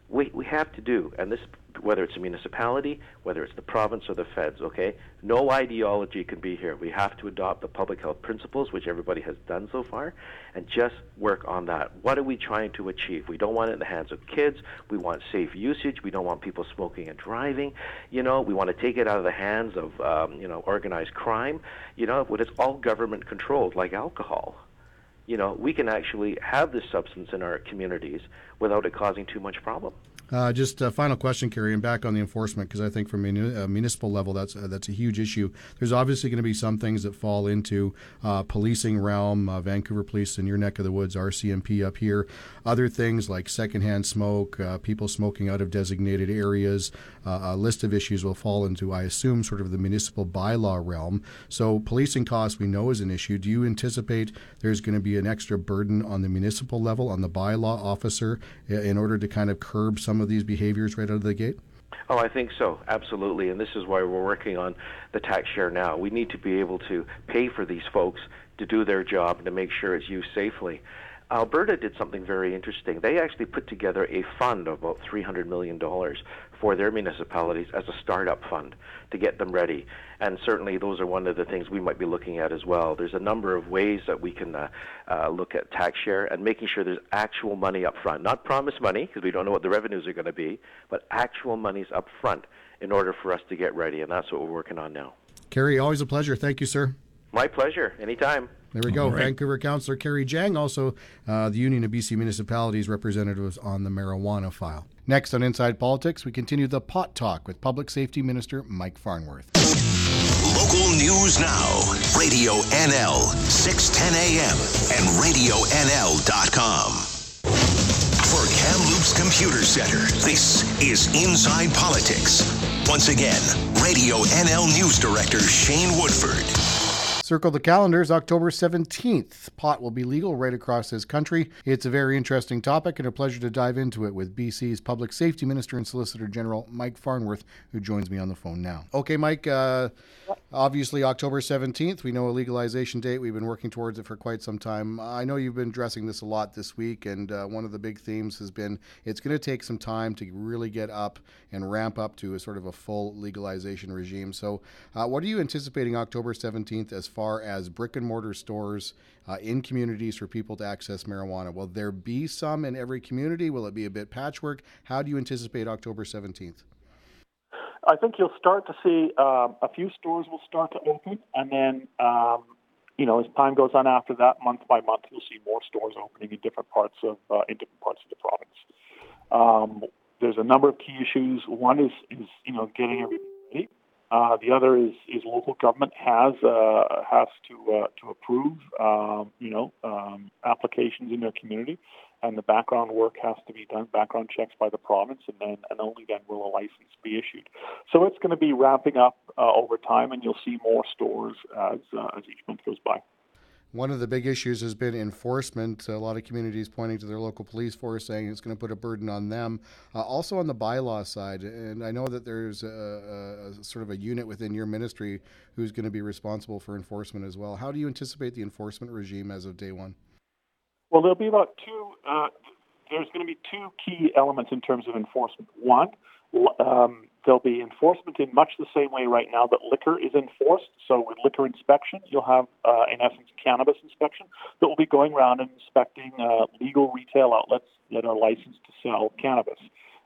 we we have to do, and this, whether it's a municipality, whether it's the province or the feds, okay? No ideology can be here. We have to adopt the public health principles, which everybody has done so far, and just work on that. What are we trying to achieve? We don't want it in the hands of kids. We want safe usage. We don't want people smoking and driving. You know, we want to take it out of the hands of, um, you know, organized crime. You know, when it's all government controlled, like alcohol. You know, we can actually have this substance in our communities without it causing too much problem. Uh, just a final question, Kerry, and back on the enforcement, because I think from a municipal level, that's uh, that's a huge issue. There's obviously going to be some things that fall into uh, policing realm, uh, Vancouver Police in your neck of the woods, R C M P up here. Other things like secondhand smoke, uh, people smoking out of designated areas, uh, a list of issues will fall into, I assume, sort of the municipal bylaw realm. So policing costs we know is an issue. Do you anticipate there's going to be an extra burden on the municipal level, on the bylaw officer, in order to kind of curb some of these behaviors right out of the gate? Oh, I think so, absolutely. And this is why we're working on the tax share now. We need to be able to pay for these folks to do their job and to make sure it's used safely. Alberta did something very interesting. They actually put together a fund of about three hundred million dollars for their municipalities as a startup fund to get them ready. And certainly those are one of the things we might be looking at as well. There's a number of ways that we can uh, uh, look at tax share and making sure there's actual money up front, not promise money, because we don't know what the revenues are going to be, but actual monies up front in order for us to get ready. And that's what we're working on now. Kerry, always a pleasure. Thank you, sir. My pleasure. Anytime. There we go. Right. Vancouver Councillor Kerry Jang, also uh, the Union of B C Municipalities representatives on the marijuana file. Next on Inside Politics, we continue the pot talk with Public Safety Minister Mike Farnworth. Local news now. Radio N L, six ten a.m. and radio n l dot com. For Kamloops Computer Center, this is Inside Politics. Once again, Radio N L News Director Shane Woodford. Circle the calendars, October seventeenth. Pot will be legal right across this country. It's a very interesting topic and a pleasure to dive into it with B C's Public Safety Minister and Solicitor General Mike Farnworth, who joins me on the phone now. Okay, Mike, uh, obviously October seventeenth, we know a legalization date. We've been working towards it for quite some time. I know you've been addressing this a lot this week, and uh, one of the big themes has been it's going to take some time to really get up and ramp up to a sort of a full legalization regime. So uh, what are you anticipating October seventeenth as far far as brick and mortar stores uh, in communities for people to access marijuana? Will there be some in every community? Will it be a bit patchwork? How do you anticipate October seventeenth? I think you'll start to see um, a few stores will start to open, and then, um, you know, as time goes on after that, month by month, you'll see more stores opening in different parts of uh, in different parts of the province. Um, there's a number of key issues. One is, is you know, getting everything ready. Uh, the other is, is local government has uh, has to uh, to approve um, you know um, applications in their community, and the background work has to be done, background checks by the province, and then and only then will a license be issued. So it's going to be ramping up uh, over time, and you'll see more stores as uh, as each month goes by. One of the big issues has been enforcement. A lot of communities pointing to their local police force, saying it's going to put a burden on them. Uh, also on the bylaw side, and I know that there's a, a sort of a unit within your ministry who's going to be responsible for enforcement as well. How do you anticipate the enforcement regime as of day one? Well, there'll be about two, uh, there's going to be two key elements in terms of enforcement. One, um, there'll be enforcement in much the same way right now that liquor is enforced. So with liquor inspection, you'll have, uh, in essence, cannabis inspection that will be going around and inspecting uh, legal retail outlets that are licensed to sell cannabis.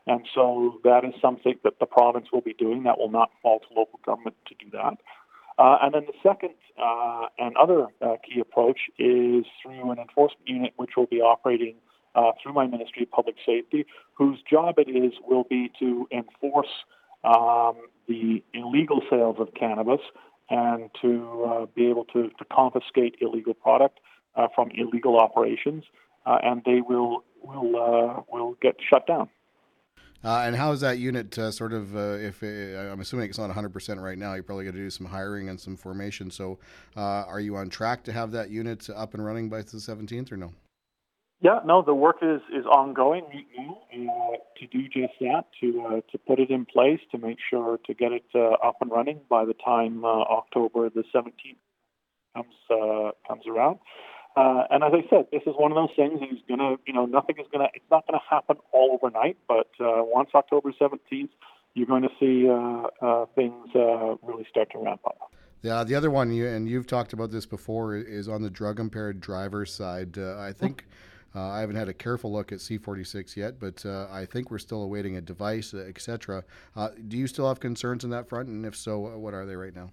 And so that is something that the province will be doing. That will not fall to local government to do that. Uh, and then the second uh, and other uh, key approach is through an enforcement unit which will be operating uh, through my Ministry of Public Safety, whose job it is will be to enforce Um, the illegal sales of cannabis and to uh, be able to, to confiscate illegal product uh, from illegal operations, uh, and they will will uh, will get shut down. Uh, and how is that unit uh, sort of, uh, if it, I'm assuming it's not one hundred percent right now, you're probably going to do some hiring and some formation, so uh, are you on track to have that unit up and running by the seventeenth or no? Yeah, no, the work is, is ongoing right now uh, to do just that, to uh, to put it in place, to make sure to get it uh, up and running by the time uh, October the seventeenth comes uh, comes around. Uh, and as I said, this is one of those things that is going to, you know, nothing is going to, it's not going to happen all overnight, but uh, once October seventeenth, you're going to see uh, uh, things uh, really start to ramp up. Yeah, the other one, you, and you've talked about this before, is on the drug-impaired driver side. Uh, I think... Uh, I haven't had a careful look at C forty-six yet, but uh, I think we're still awaiting a device, et cetera. Uh, do you still have concerns on that front? And if so, what are they right now?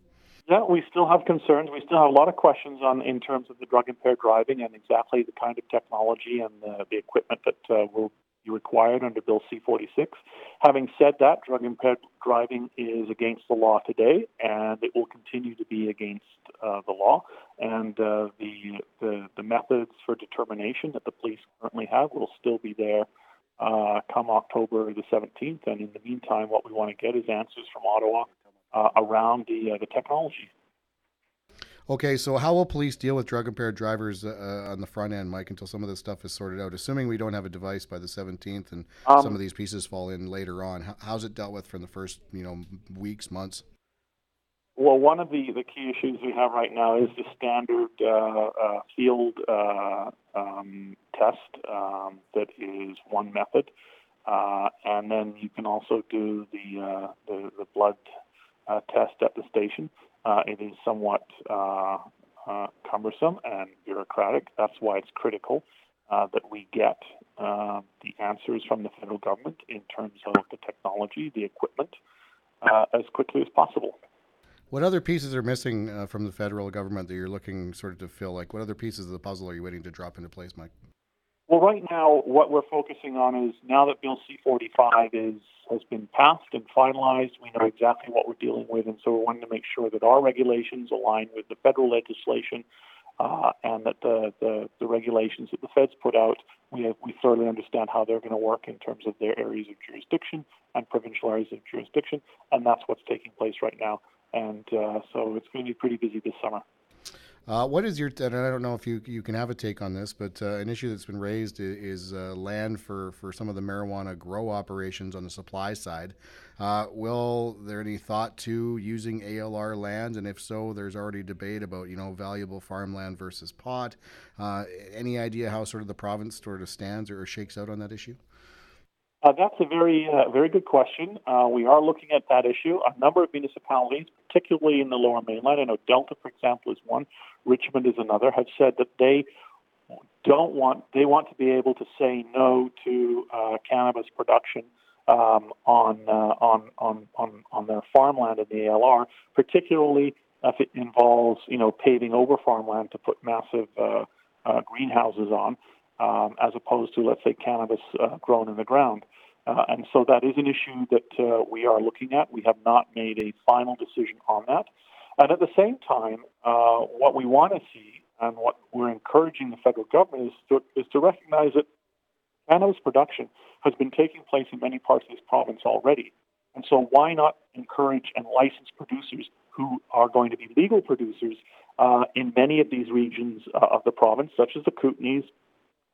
Yeah, we still have concerns. We still have a lot of questions on in terms of the drug-impaired driving and exactly the kind of technology and the, the equipment that uh, will be required under Bill C forty-six. Having said that, drug-impaired driving is against the law today, and it will continue to be against uh, the law. And uh, the, the the methods for determination that the police currently have will still be there uh, come October the seventeenth. And in the meantime, what we want to get is answers from Ottawa uh, around the uh, the technology. Okay, so how will police deal with drug-impaired drivers uh, on the front end, Mike, until some of this stuff is sorted out? Assuming we don't have a device by the seventeenth and um, some of these pieces fall in later on, how's it dealt with from the first, you know, weeks, months? Well, one of the, the key issues we have right now is the standard uh, uh, field uh, um, test um, that is one method, uh, and then you can also do the uh, the, the blood uh, test at the station. Uh, it is somewhat uh, uh, cumbersome and bureaucratic. That's why it's critical uh, that we get uh, the answers from the federal government in terms of the technology, the equipment, uh, as quickly as possible. What other pieces are missing uh, from the federal government that you're looking sort of to fill? Like, what other pieces of the puzzle are you waiting to drop into place, Mike? Well, right now, what we're focusing on is now that Bill C forty-five is has been passed and finalized, we know exactly what we're dealing with, and so we're wanting to make sure that our regulations align with the federal legislation uh, and that the, the, the regulations that the feds put out, we have, we thoroughly understand how they're going to work in terms of their areas of jurisdiction and provincial areas of jurisdiction, and that's what's taking place right now. And uh, so it's going to be pretty busy this summer. Uh, what is your, and I don't know if you, you can have a take on this, but uh, an issue that's been raised is, is uh, land for, for some of the marijuana grow operations on the supply side. Uh, will there any thought to using A L R lands? And if so, there's already debate about, you know, valuable farmland versus pot. Uh, any idea how sort of the province sort of stands or shakes out on that issue? Uh, that's a very, uh, very good question. Uh, we are looking at that issue. A number of municipalities, particularly in the Lower Mainland, I know Delta, for example, is one. Richmond is another. Have said that they don't want. They want to be able to say no to uh, cannabis production um, on, uh, on on on on their farmland in the A L R, particularly if it involves, you know, paving over farmland to put massive uh, uh, greenhouses on. Um, as opposed to, let's say, cannabis uh, grown in the ground. Uh, and so that is an issue that uh, we are looking at. We have not made a final decision on that. And at the same time, uh, what we want to see and what we're encouraging the federal government is to, is to recognize that cannabis production has been taking place in many parts of this province already. And so why not encourage and license producers who are going to be legal producers uh, in many of these regions uh, of the province, such as the Kootenays,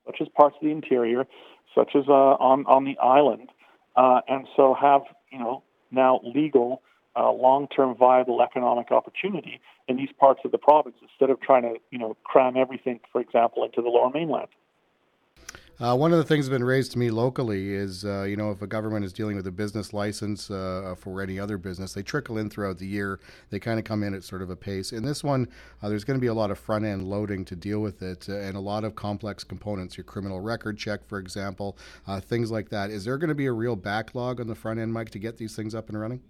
such as parts of the interior, such as uh, on, on the island, uh, and so have, you know, now legal, uh, long-term viable economic opportunity in these parts of the province instead of trying to, you know, cram everything, for example, into the Lower Mainland. Uh, one of the things that's been raised to me locally is, uh, you know, if a government is dealing with a business license uh, for any other business, they trickle in throughout the year. They kind of come in at sort of a pace. In this one, uh, there's going to be a lot of front-end loading to deal with it uh, and a lot of complex components, your criminal record check, for example, uh, things like that. Is there going to be a real backlog on the front end, Mike, to get these things up and running?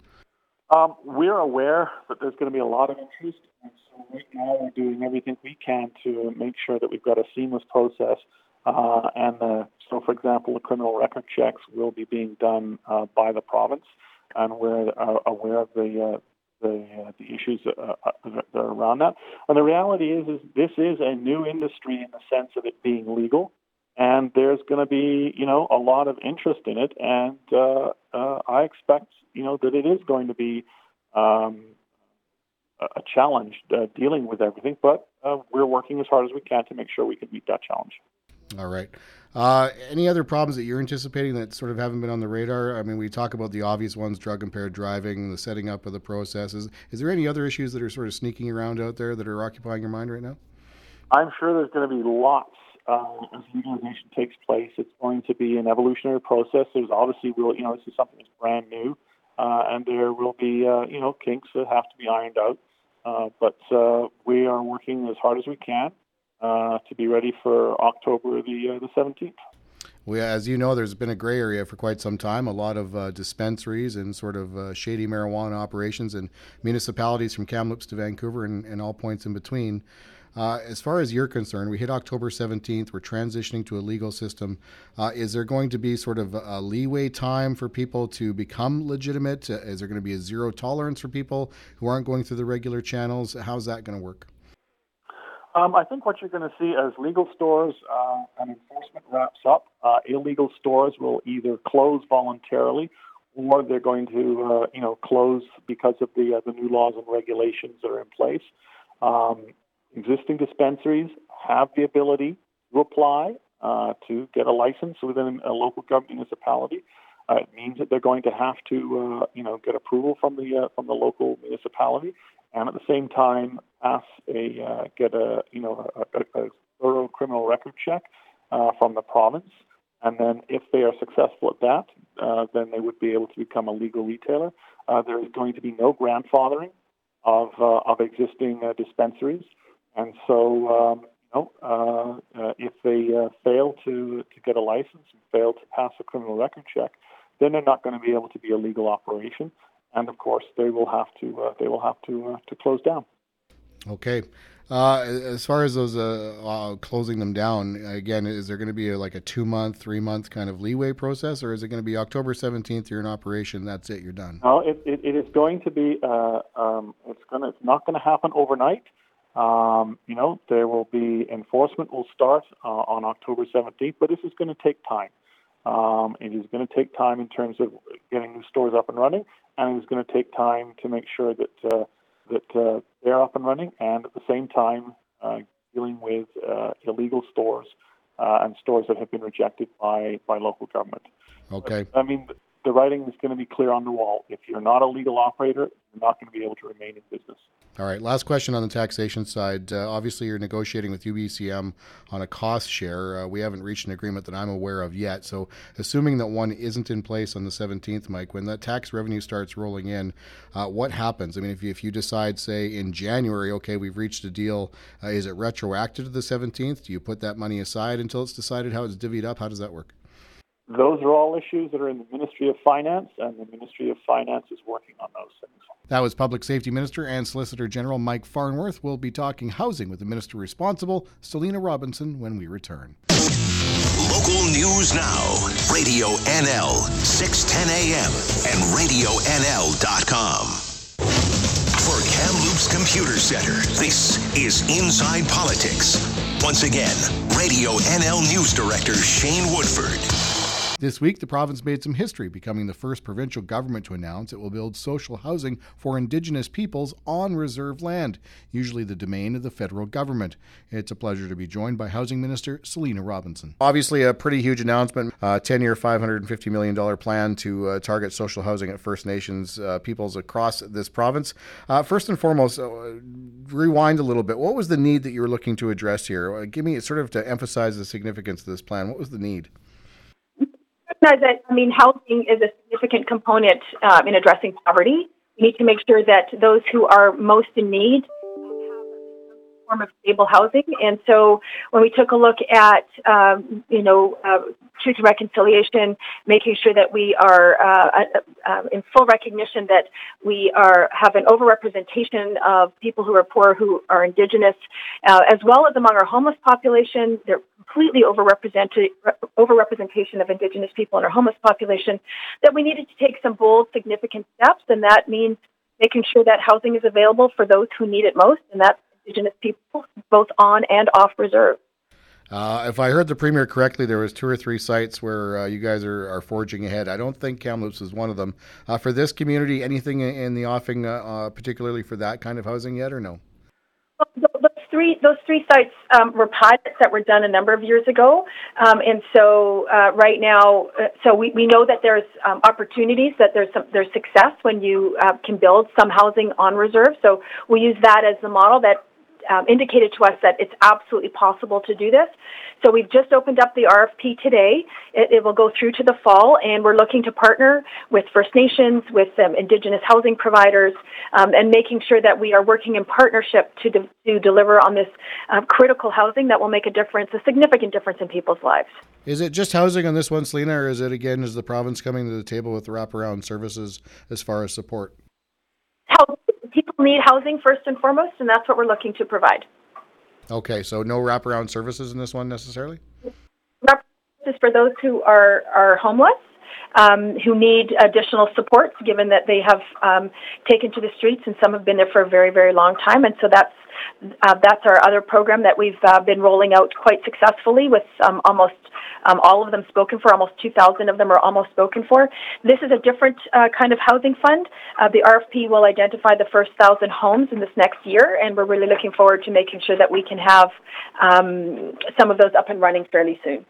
Um, we're aware that there's going to be a lot of interest. And so right now we're doing everything we can to make sure that we've got a seamless process. Uh, and the, so, for example, the criminal record checks will be being done uh, by the province, and we're uh, aware of the uh, the, uh, the issues that, uh, that are around that. And the reality is, is this is a new industry in the sense of it being legal, and there's going to be, you know, a lot of interest in it, and uh, uh, I expect, you know, that it is going to be um, a challenge uh, dealing with everything, but uh, we're working as hard as we can to make sure we can meet that challenge. All right. Uh, any other problems that you're anticipating that sort of haven't been on the radar? I mean, we talk about the obvious ones, drug-impaired driving, the setting up of the processes. Is there any other issues that are sort of sneaking around out there that are occupying your mind right now? I'm sure there's going to be lots um, as legalization takes place. It's going to be an evolutionary process. There's obviously, real, you know, this is something that's brand new, uh, and there will be, uh, you know, kinks that have to be ironed out. Uh, but uh, we are working as hard as we can. Uh, to be ready for October the uh, the seventeenth. Well, as you know, there's been a gray area for quite some time. A lot of uh, dispensaries and sort of uh, shady marijuana operations and municipalities from Kamloops to Vancouver and, and all points in between. Uh, as far as you're concerned, we hit October seventeenth. We're transitioning to a legal system. Uh, is there going to be sort of a leeway time for people to become legitimate? Uh, is there going to be a zero tolerance for people who aren't going through the regular channels? How's that going to work? Um, I think what you're going to see as legal stores uh, and enforcement wraps up, uh, illegal stores will either close voluntarily, or they're going to, uh, you know, close because of the uh, the new laws and regulations that are in place. Um, existing dispensaries have the ability to apply uh, to get a license within a local government municipality. Uh, it means that they're going to have to, uh, you know, get approval from the uh, from the local municipality. And at the same time, ask a uh, get a you know a, a, a thorough criminal record check uh, from the province, and then if they are successful at that, uh, then they would be able to become a legal retailer. Uh, there is going to be no grandfathering of uh, of existing uh, dispensaries, and so um, you know uh, uh, if they uh, fail to to get a license and fail to pass a criminal record check, then they're not going to be able to be a legal operation. And of course, they will have to uh, they will have to uh, to close down. Okay, Uh, as far as those uh, uh, closing them down, again, is there going to be a, like a two-month, three-month kind of leeway process, or is it going to be October seventeenth, you're in operation, that's it, you're done? No, it, it, it is going to be, uh, um, it's gonna, it's not going to happen overnight. Um, you know, there will be, enforcement will start uh, on October seventeenth, but this is going to take time. Um, it is going to take time in terms of getting new stores up and running, and it's going to take time to make sure that uh, that uh, they're up and running, and at the same time uh, dealing with uh, illegal stores uh, and stores that have been rejected by, by local government. Okay. But, I mean, the writing is going to be clear on the wall. If you're not a legal operator, you're not going to be able to remain in business. All right, last question on the taxation side. Uh, obviously, you're negotiating with U B C M on a cost share. Uh, we haven't reached an agreement that I'm aware of yet. So assuming that one isn't in place on the seventeenth, Mike, when that tax revenue starts rolling in, uh, what happens? I mean, if you, if you decide, say, in January, okay, we've reached a deal, uh, is it retroactive to the seventeenth? Do you put that money aside until it's decided how it's divvied up? How does that work? Those are all issues that are in the Ministry of Finance, and the Ministry of Finance is working on those things. That was Public Safety Minister and Solicitor General Mike Farnworth. We'll be talking housing with the minister responsible, Selena Robinson, when we return. Local News Now, Radio N L, six ten a.m. and radio n l dot com. For Kamloops Computer Center, this is Inside Politics. Once again, Radio N L News Director Shane Woodford. This week, the province made some history, becoming the first provincial government to announce it will build social housing for Indigenous peoples on reserve land, usually the domain of the federal government. It's a pleasure to be joined by Housing Minister Selena Robinson. Obviously, a pretty huge announcement, a ten-year, five hundred fifty million dollars plan to uh, target social housing at First Nations uh, peoples across this province. Uh, first and foremost, uh, rewind a little bit. What was the need that you were looking to address here? Uh, give me sort of to emphasize the significance of this plan. What was the need? That, I mean, housing is a significant component uh, in addressing poverty. We need to make sure that those who are most in need have some form of stable housing. And so when we took a look at, um, you know, uh, truth and reconciliation, making sure that we are uh, uh, uh, in full recognition that we are have an overrepresentation of people who are poor, who are Indigenous, uh, as well as among our homeless population. They're completely overrepresented, overrepresentation of Indigenous people in our homeless population, that we needed to take some bold, significant steps, and that means making sure that housing is available for those who need it most, and that's Indigenous people, both on and off reserve. Uh, if I heard the Premier correctly, there was two or three sites where uh, you guys are, are forging ahead. I don't think Kamloops is one of them. Uh, for this community, anything in the offing, uh, uh, particularly for that kind of housing yet, or no? Well, those three those three sites um, were pilots that were done a number of years ago, um, and so uh, right now, uh, so we, we know that there's um, opportunities, that there's some, there's success when you uh, can build some housing on reserve. So we use that as the model that Um, indicated to us that it's absolutely possible to do this. So we've just opened up the R F P today. It, it will go through to the fall, and we're looking to partner with First Nations, with um, Indigenous housing providers, um, and making sure that we are working in partnership to, de- to deliver on this uh, critical housing that will make a difference, a significant difference in people's lives. Is it just housing on this one, Selena, or is it, again, is the province coming to the table with the wraparound services as far as support? How- People need housing first and foremost, and that's what we're looking to provide. Okay, so no wraparound services in this one necessarily? Wraparound services for those who are, are homeless, um, who need additional supports, given that they have um, taken to the streets, and some have been there for a very, very long time. And so that's uh, that's our other program that we've uh, been rolling out quite successfully with um, almost um, all of them spoken for. Almost two thousand of them are almost spoken for. This is a different uh, kind of housing fund. Uh, the R F P will identify the first one thousand homes in this next year, and we're really looking forward to making sure that we can have um, some of those up and running fairly soon.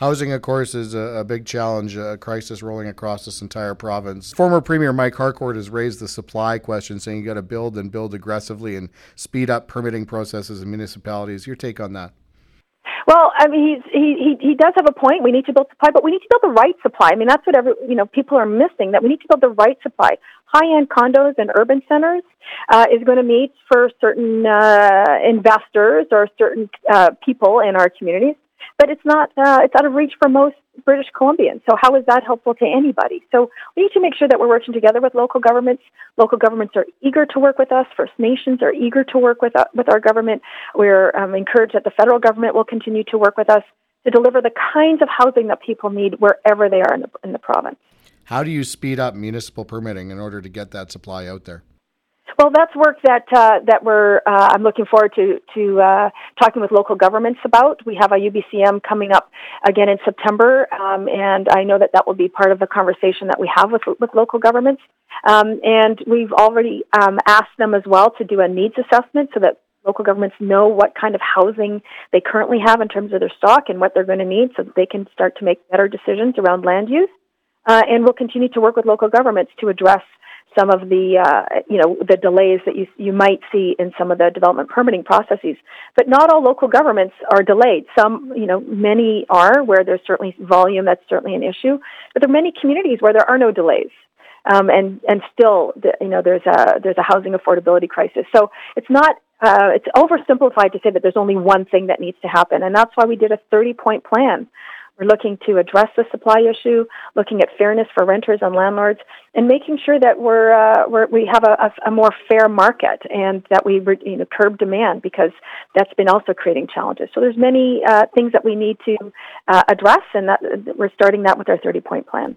Housing, of course, is a big challenge, a crisis rolling across this entire province. Former Premier Mike Harcourt has raised the supply question, saying you got to build and build aggressively and speed up permitting processes in municipalities. Your take on that? Well, I mean, he's, he he he does have a point. We need to build supply, but we need to build the right supply. I mean, that's what every you know people are missing. That we need to build the right supply. High-end condos and urban centers uh, is going to meet for certain uh, investors or certain uh, people in our communities. but it's not uh, it's out of reach for most British Columbians. So how is that helpful to anybody? So we need to make sure that we're working together with local governments. Local governments are eager to work with us. First Nations are eager to work with, uh, with our government. We're um, encouraged that the federal government will continue to work with us to deliver the kinds of housing that people need wherever they are in the, in the province. How do you speed up municipal permitting in order to get that supply out there? Well, that's work that uh, that we're uh, I'm looking forward to to uh, talking with local governments about. We have a U B C M coming up again in September, um, and I know that that will be part of the conversation that we have with with local governments. Um, and we've already um, asked them as well to do a needs assessment so that local governments know what kind of housing they currently have in terms of their stock and what they're going to need, so that they can start to make better decisions around land use. Uh, and we'll continue to work with local governments to address some of the, uh, you know, the delays that you you might see in some of the development permitting processes. But not all local governments are delayed. Some, you know, many are, where there's certainly volume, that's certainly an issue. But there are many communities where there are no delays. Um, and, and still, you know, there's a, there's a housing affordability crisis. So it's not, uh, it's oversimplified to say that there's only one thing that needs to happen. And that's why we did a thirty-point plan. We're looking to address the supply issue, looking at fairness for renters and landlords, and making sure that we're, uh, we're we have a, a, a more fair market, and that we you know, curb demand, because that's been also creating challenges. So there's many uh, things that we need to uh, address, and that, we're starting that with our thirty-point plan.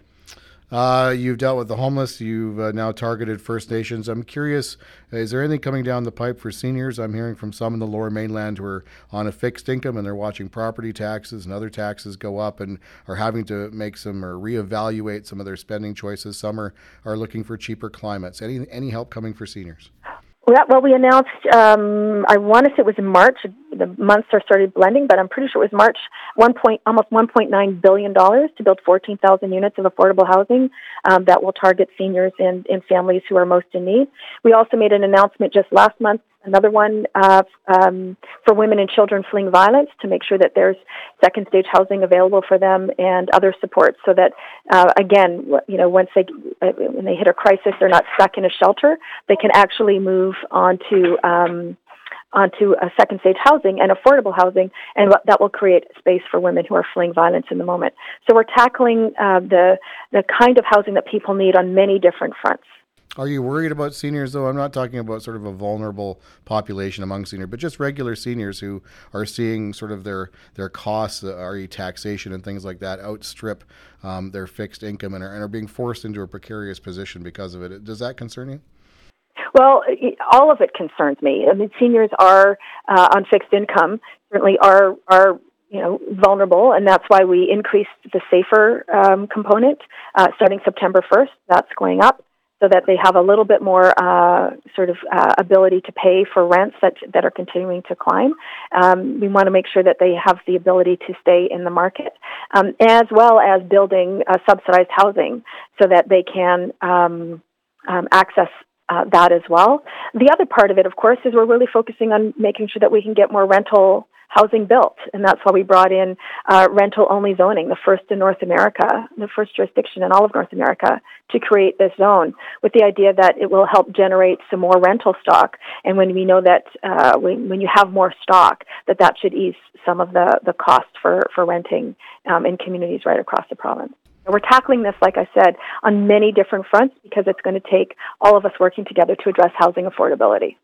Uh, you've dealt with the homeless. You've uh, now targeted First Nations. I'm curious, is there anything coming down the pipe for seniors? I'm hearing from some in the Lower Mainland who are on a fixed income, and they're watching property taxes and other taxes go up, and are having to make some or reevaluate some of their spending choices. Some are, are looking for cheaper climates. Any any help coming for seniors? Well, we announced, um, I want to say it was in March. The months are started blending, but I'm pretty sure it was March, one point, almost one point nine billion dollars to build fourteen thousand units of affordable housing um, that will target seniors and, and families who are most in need. We also made an announcement just last month, another one uh, um, for women and children fleeing violence, to make sure that there's second stage housing available for them and other supports, so that, uh, again, you know, once they when they hit a crisis, they're not stuck in a shelter. They can actually move on to um, onto a second stage housing and affordable housing, and that will create space for women who are fleeing violence in the moment. So we're tackling uh, the the kind of housing that people need on many different fronts. Are you worried about seniors, though? I'm not talking about sort of a vulnerable population among seniors, but just regular seniors who are seeing sort of their, their costs, uh, that is taxation and things like that, outstrip um, their fixed income, and are, and are being forced into a precarious position because of it. Does that concern you? Well, all of it concerns me. I mean, seniors are uh, on fixed income, certainly are are. you know, vulnerable, and that's why we increased the safer um, component uh, starting September first. That's going up, so that they have a little bit more uh, sort of uh, ability to pay for rents that that are continuing to climb. Um, we want to make sure that they have the ability to stay in the market, um, as well as building uh, subsidized housing, so that they can um, um, access uh, that as well. The other part of it, of course, is we're really focusing on making sure that we can get more rental housing built, and that's why we brought in uh, rental-only zoning, the first in North America, the first jurisdiction in all of North America to create this zone, with the idea that it will help generate some more rental stock. And when we know that uh, when, when you have more stock, that that should ease some of the, the cost for, for renting um, in communities right across the province. We're tackling this, like I said, on many different fronts, because it's going to take all of us working together to address housing affordability.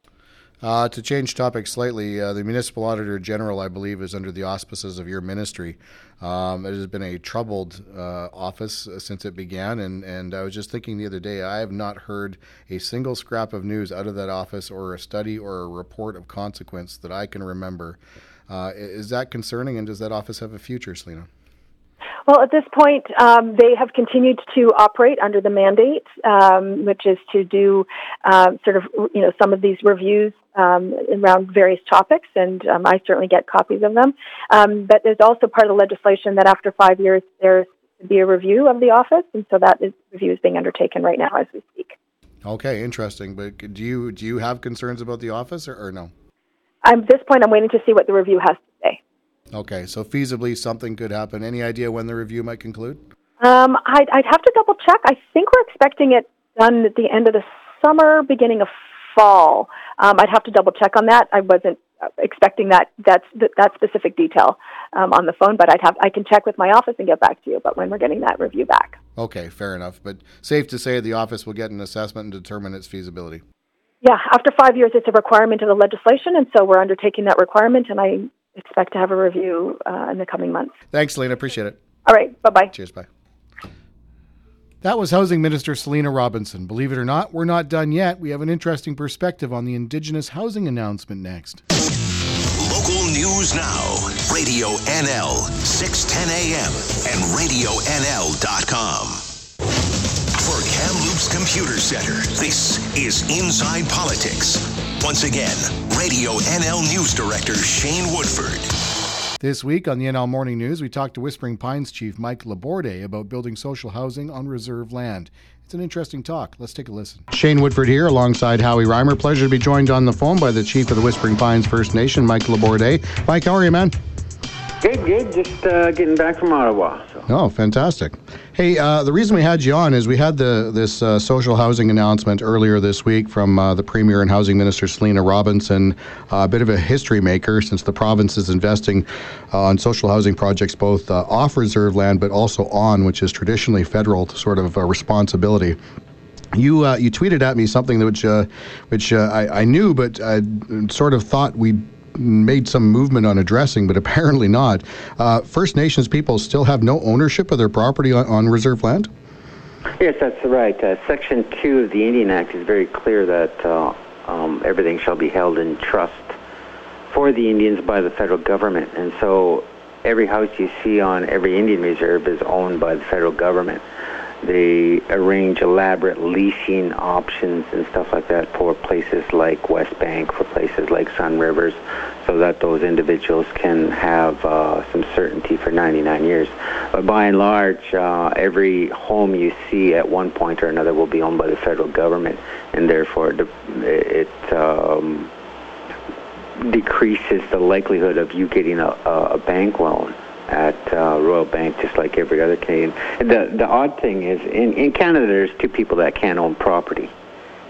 Uh, to change topics slightly, uh, the Municipal Auditor General, I believe, is under the auspices of your ministry. Um, it has been a troubled uh, office uh, since it began, and, and I was just thinking the other day, I have not heard a single scrap of news out of that office, or a study or a report of consequence that I can remember. Uh, is that concerning, and does that office have a future, Selena? Well, at this point, um, they have continued to operate under the mandate, um, which is to do uh, sort of, you know, some of these reviews um, around various topics, and um, I certainly get copies of them. Um, but there's also part of the legislation that after five years there's to be a review of the office, and so that is, review is being undertaken right now as we speak. Okay, interesting. But do you do you have concerns about the office, or, or no? At this point, I'm waiting to see what the review has to say. Okay, so feasibly something could happen. Any idea when the review might conclude? Um, I'd, I'd have to double check. I think we're expecting it done at the end of the summer, beginning of fall. Um, I'd have to double check on that. I wasn't expecting that that's that, that specific detail um, on the phone, but I'd have I can check with my office and get back to you about when we're getting that review back. Okay, fair enough. But safe to say the office will get an assessment and determine its feasibility. Yeah, after five years, it's a requirement of the legislation, and so we're undertaking that requirement, and I expect to have a review uh, in the coming months. Thanks, Lena. Appreciate it. All right. Bye-bye. Cheers. Bye. That was Housing Minister Selena Robinson. Believe it or not, we're not done yet. We have an interesting perspective on the Indigenous housing announcement next. Local News Now, Radio N L, six ten a.m. and radio n l dot com. For Kamloops Computer Center, this is Inside Politics. Once again, Radio N L News Director Shane Woodford. This week on the N L Morning News, we talked to Whispering Pines Chief Mike Laborde about building social housing on reserve land. It's an interesting talk. Let's take a listen. Shane Woodford here alongside Howie Reimer. Pleasure to be joined on the phone by the Chief of the Whispering Pines First Nation, Mike Laborde. Mike, how are you, man? Good, good. Just uh, getting back from Ottawa. So. Oh, fantastic. Hey, uh, the reason we had you on is we had the this uh, social housing announcement earlier this week from uh, the Premier and Housing Minister Selena Robinson, uh, a bit of a history maker since the province is investing uh, on social housing projects both uh, off reserve land but also on, which is traditionally federal sort of uh, responsibility. You uh, you tweeted at me something that which, uh, which uh, I, I knew but I sort of thought we'd made some movement on addressing, but apparently not. Uh, First Nations people still have no ownership of their property on, on reserve land? Yes, that's right. Uh, Section two of the Indian Act is very clear that uh, um, everything shall be held in trust for the Indians by the federal government. And so every house you see on every Indian reserve is owned by the federal government. They arrange elaborate leasing options and stuff like that for places like West Bank, for places like Sun Rivers, so that those individuals can have uh, some certainty for ninety-nine years. But by and large, uh, every home you see at one point or another will be owned by the federal government, and therefore it um, decreases the likelihood of you getting a, a bank loan at uh, Royal Bank, just like every other Canadian. The the odd thing is, in, in Canada, there's two people that can't own property,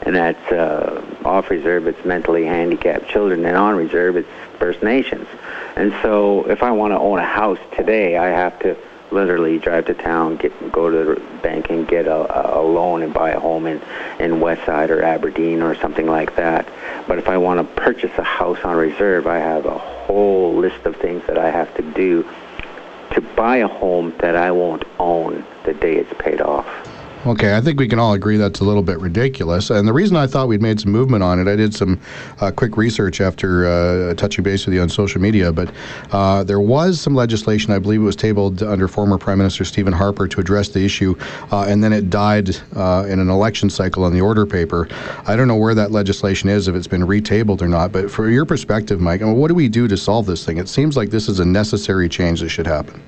and that's uh, off-reserve, it's mentally handicapped children, and on-reserve, it's First Nations. And so if I want to own a house today, I have to literally drive to town, get go to the bank and get a, a loan and buy a home in, in Westside or Aberdeen or something like that. But if I want to purchase a house on reserve, I have a whole list of things that I have to do to buy a home that I won't own the day it's paid off. Okay, I think we can all agree that's a little bit ridiculous. And the reason I thought we'd made some movement on it, I did some uh, quick research after uh, touching base with you on social media, but uh, there was some legislation, I believe it was tabled under former Prime Minister Stephen Harper to address the issue, uh, and then it died uh, in an election cycle on the order paper. I don't know where that legislation is, if it's been retabled or not, but from your perspective, Mike, I mean, what do we do to solve this thing? It seems like this is a necessary change that should happen.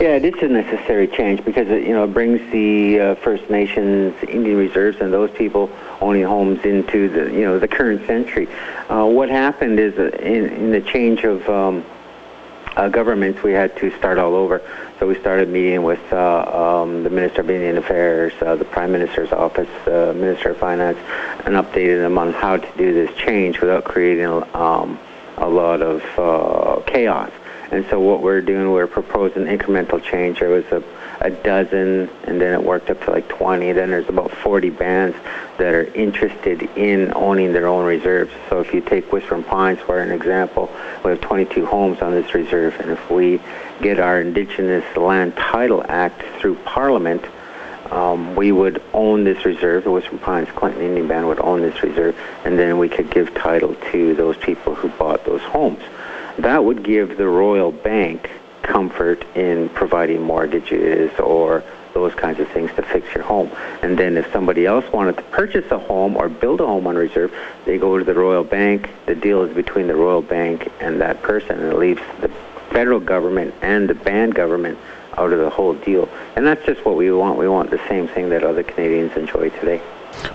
Yeah, it is a necessary change because it, you know, it brings the uh, First Nations, Indian reserves, and those people owning homes into the you know the current century. Uh, what happened is uh, in, in the change of um, uh, governments, we had to start all over. So we started meeting with uh, um, the Minister of Indian Affairs, uh, the Prime Minister's Office, the uh, Minister of Finance, and updated them on how to do this change without creating um, a lot of uh, chaos. And so what we're doing, we're proposing incremental change. There was a, a dozen, and then it worked up to like twenty. Then there's about forty bands that are interested in owning their own reserves. So if you take Whispering Pines for an example, we have twenty-two homes on this reserve. And if we get our Indigenous Land Title Act through Parliament, um, we would own this reserve. The Whispering Pines Clinton Indian Band would own this reserve. And then we could give title to those people who bought those homes. That would give the Royal Bank comfort in providing mortgages or those kinds of things to fix your home. And then if somebody else wanted to purchase a home or build a home on reserve, they go to the Royal Bank. The deal is between the Royal Bank and that person, and it leaves the federal government and the band government out of the whole deal. And that's just what we want. We want the same thing that other Canadians enjoy today.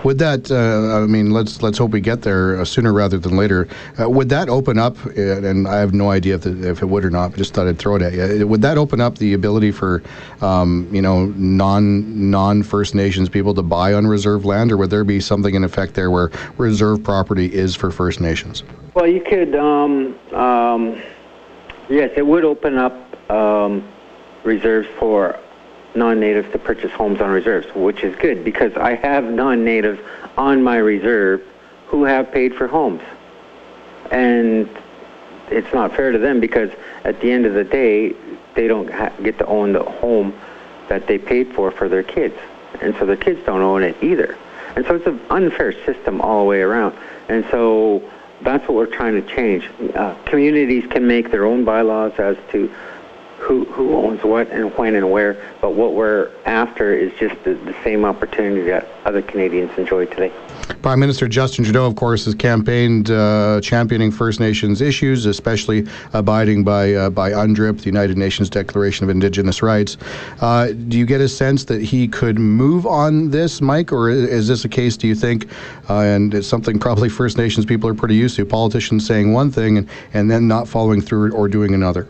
Would that, uh, I mean, let's let's hope we get there sooner rather than later. Uh, would that open up, and I have no idea if, the, if it would or not, but just thought I'd throw it at you. Would that open up the ability for, um, you know, non, non-First Nations people to buy on reserve land, or would there be something in effect there where reserve property is for First Nations? Well, you could, um, um, yes, it would open up um, reserves for non-natives to purchase homes on reserves, which is good, because I have non-natives on my reserve who have paid for homes, and it's not fair to them, because at the end of the day they don't ha- get to own the home that they paid for for their kids, and so their kids don't own it either, and so it's an unfair system all the way around. And so that's what we're trying to change. Uh, communities can make their own bylaws as to Who, who owns what and when and where, but what we're after is just the, the same opportunity that other Canadians enjoy today. Prime Minister Justin Trudeau, of course, has campaigned uh, championing First Nations issues, especially abiding by uh, by UNDRIP, the United Nations Declaration of Indigenous Rights. Uh, do you get a sense that he could move on this, Mike, or is this a case, do you think, uh, and it's something probably First Nations people are pretty used to, politicians saying one thing and, and then not following through or doing another?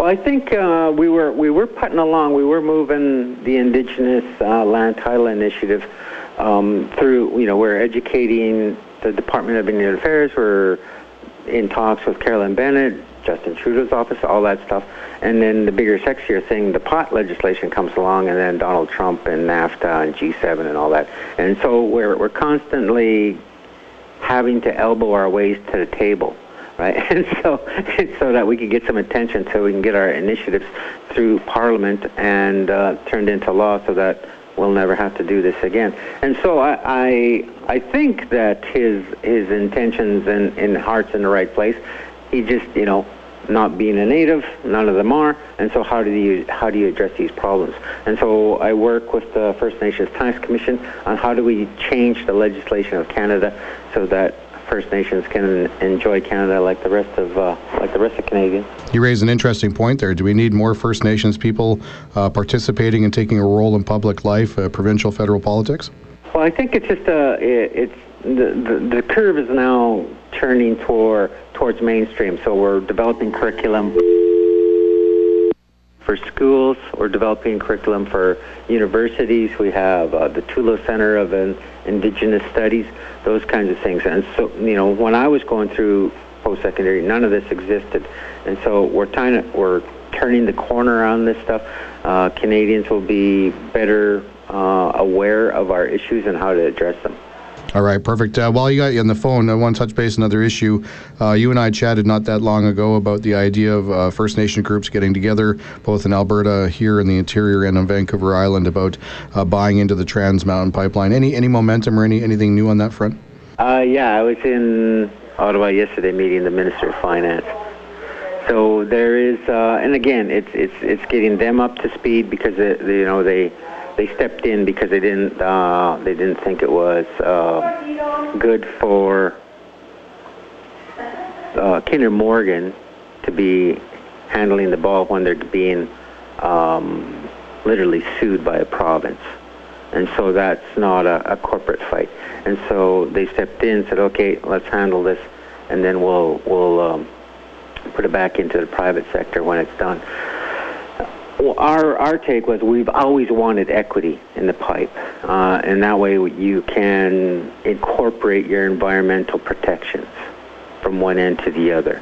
Well, I think uh, we were we were putting along. We were moving the Indigenous uh, Land Title Initiative um, through. You know, we're educating the Department of Indian Affairs. We're in talks with Carolyn Bennett, Justin Trudeau's office, all that stuff. And then the bigger, sexier thing, the pot legislation comes along, and then Donald Trump and NAFTA and G seven and all that. And so we're we're constantly having to elbow our ways to the table. Right, and so so that we can get some attention, so we can get our initiatives through Parliament and uh, turned into law, so that we'll never have to do this again. And so I I, I think that his his intentions and, and heart's in the right place. He just, you know, not being a native, none of them are. And so how do you how do you address these problems? And so I work with the First Nations Tax Commission on how do we change the legislation of Canada so that First Nations can enjoy Canada like the rest of uh, like the rest of Canadians. You raise an interesting point there. Do we need more First Nations people uh, participating and taking a role in public life, uh, provincial, federal politics? Well, I think it's just a it, it's the, the the curve is now turning toward towards mainstream. So we're developing curriculum for schools. We're developing curriculum for universities. We have uh, the Tula Center of an Indigenous Studies, those kinds of things. And so, you know, when I was going through post-secondary, none of this existed. And so we're trying to, we're turning the corner on this stuff. Uh, Canadians will be better uh, aware of our issues and how to address them. All right, perfect. Uh, while you got you on the phone, I want to touch base on another issue. Uh, you and I chatted not that long ago about the idea of uh, First Nation groups getting together, both in Alberta, here in the interior, and on Vancouver Island, about uh, buying into the Trans Mountain Pipeline. Any any momentum or any anything new on that front? Uh, yeah, I was in Ottawa yesterday meeting the Minister of Finance. So there is, uh, and again, it's it's it's getting them up to speed, because it, you know they. They stepped in because they didn't. Uh, they didn't think it was uh, good for uh, Kinder Morgan to be handling the ball when they're being um, literally sued by a province, and so that's not a, a corporate fight. And so they stepped in, said, "Okay, let's handle this, and then we'll we'll um, put it back into the private sector when it's done." Well, our, our take was we've always wanted equity in the pipe, uh, and that way you can incorporate your environmental protections from one end to the other.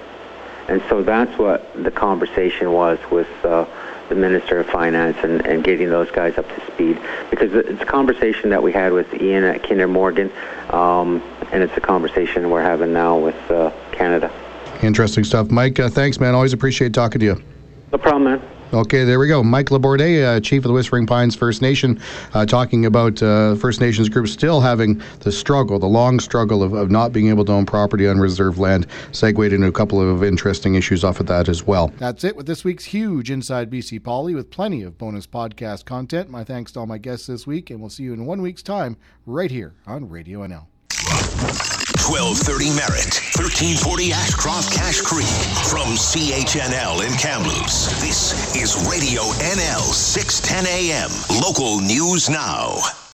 And so that's what the conversation was with uh, the Minister of Finance and, and getting those guys up to speed, because it's a conversation that we had with Ian at Kinder Morgan, um, and it's a conversation we're having now with uh, Canada. Interesting stuff. Mike, uh, thanks, man. Always appreciate talking to you. No problem, man. Okay, there we go. Mike Laborde, uh, Chief of the Whispering Pines First Nation, uh, talking about uh, First Nations groups still having the struggle, the long struggle of, of not being able to own property on reserve land. Segued into a couple of interesting issues off of that as well. That's it with this week's huge Inside B C Poly, with plenty of bonus podcast content. My thanks to all my guests this week, and we'll see you in one week's time right here on Radio N L. twelve thirty Merritt, thirteen forty Ashcroft Cache Creek, from C H N L in Kamloops. This is Radio N L, six ten a.m. Local News Now.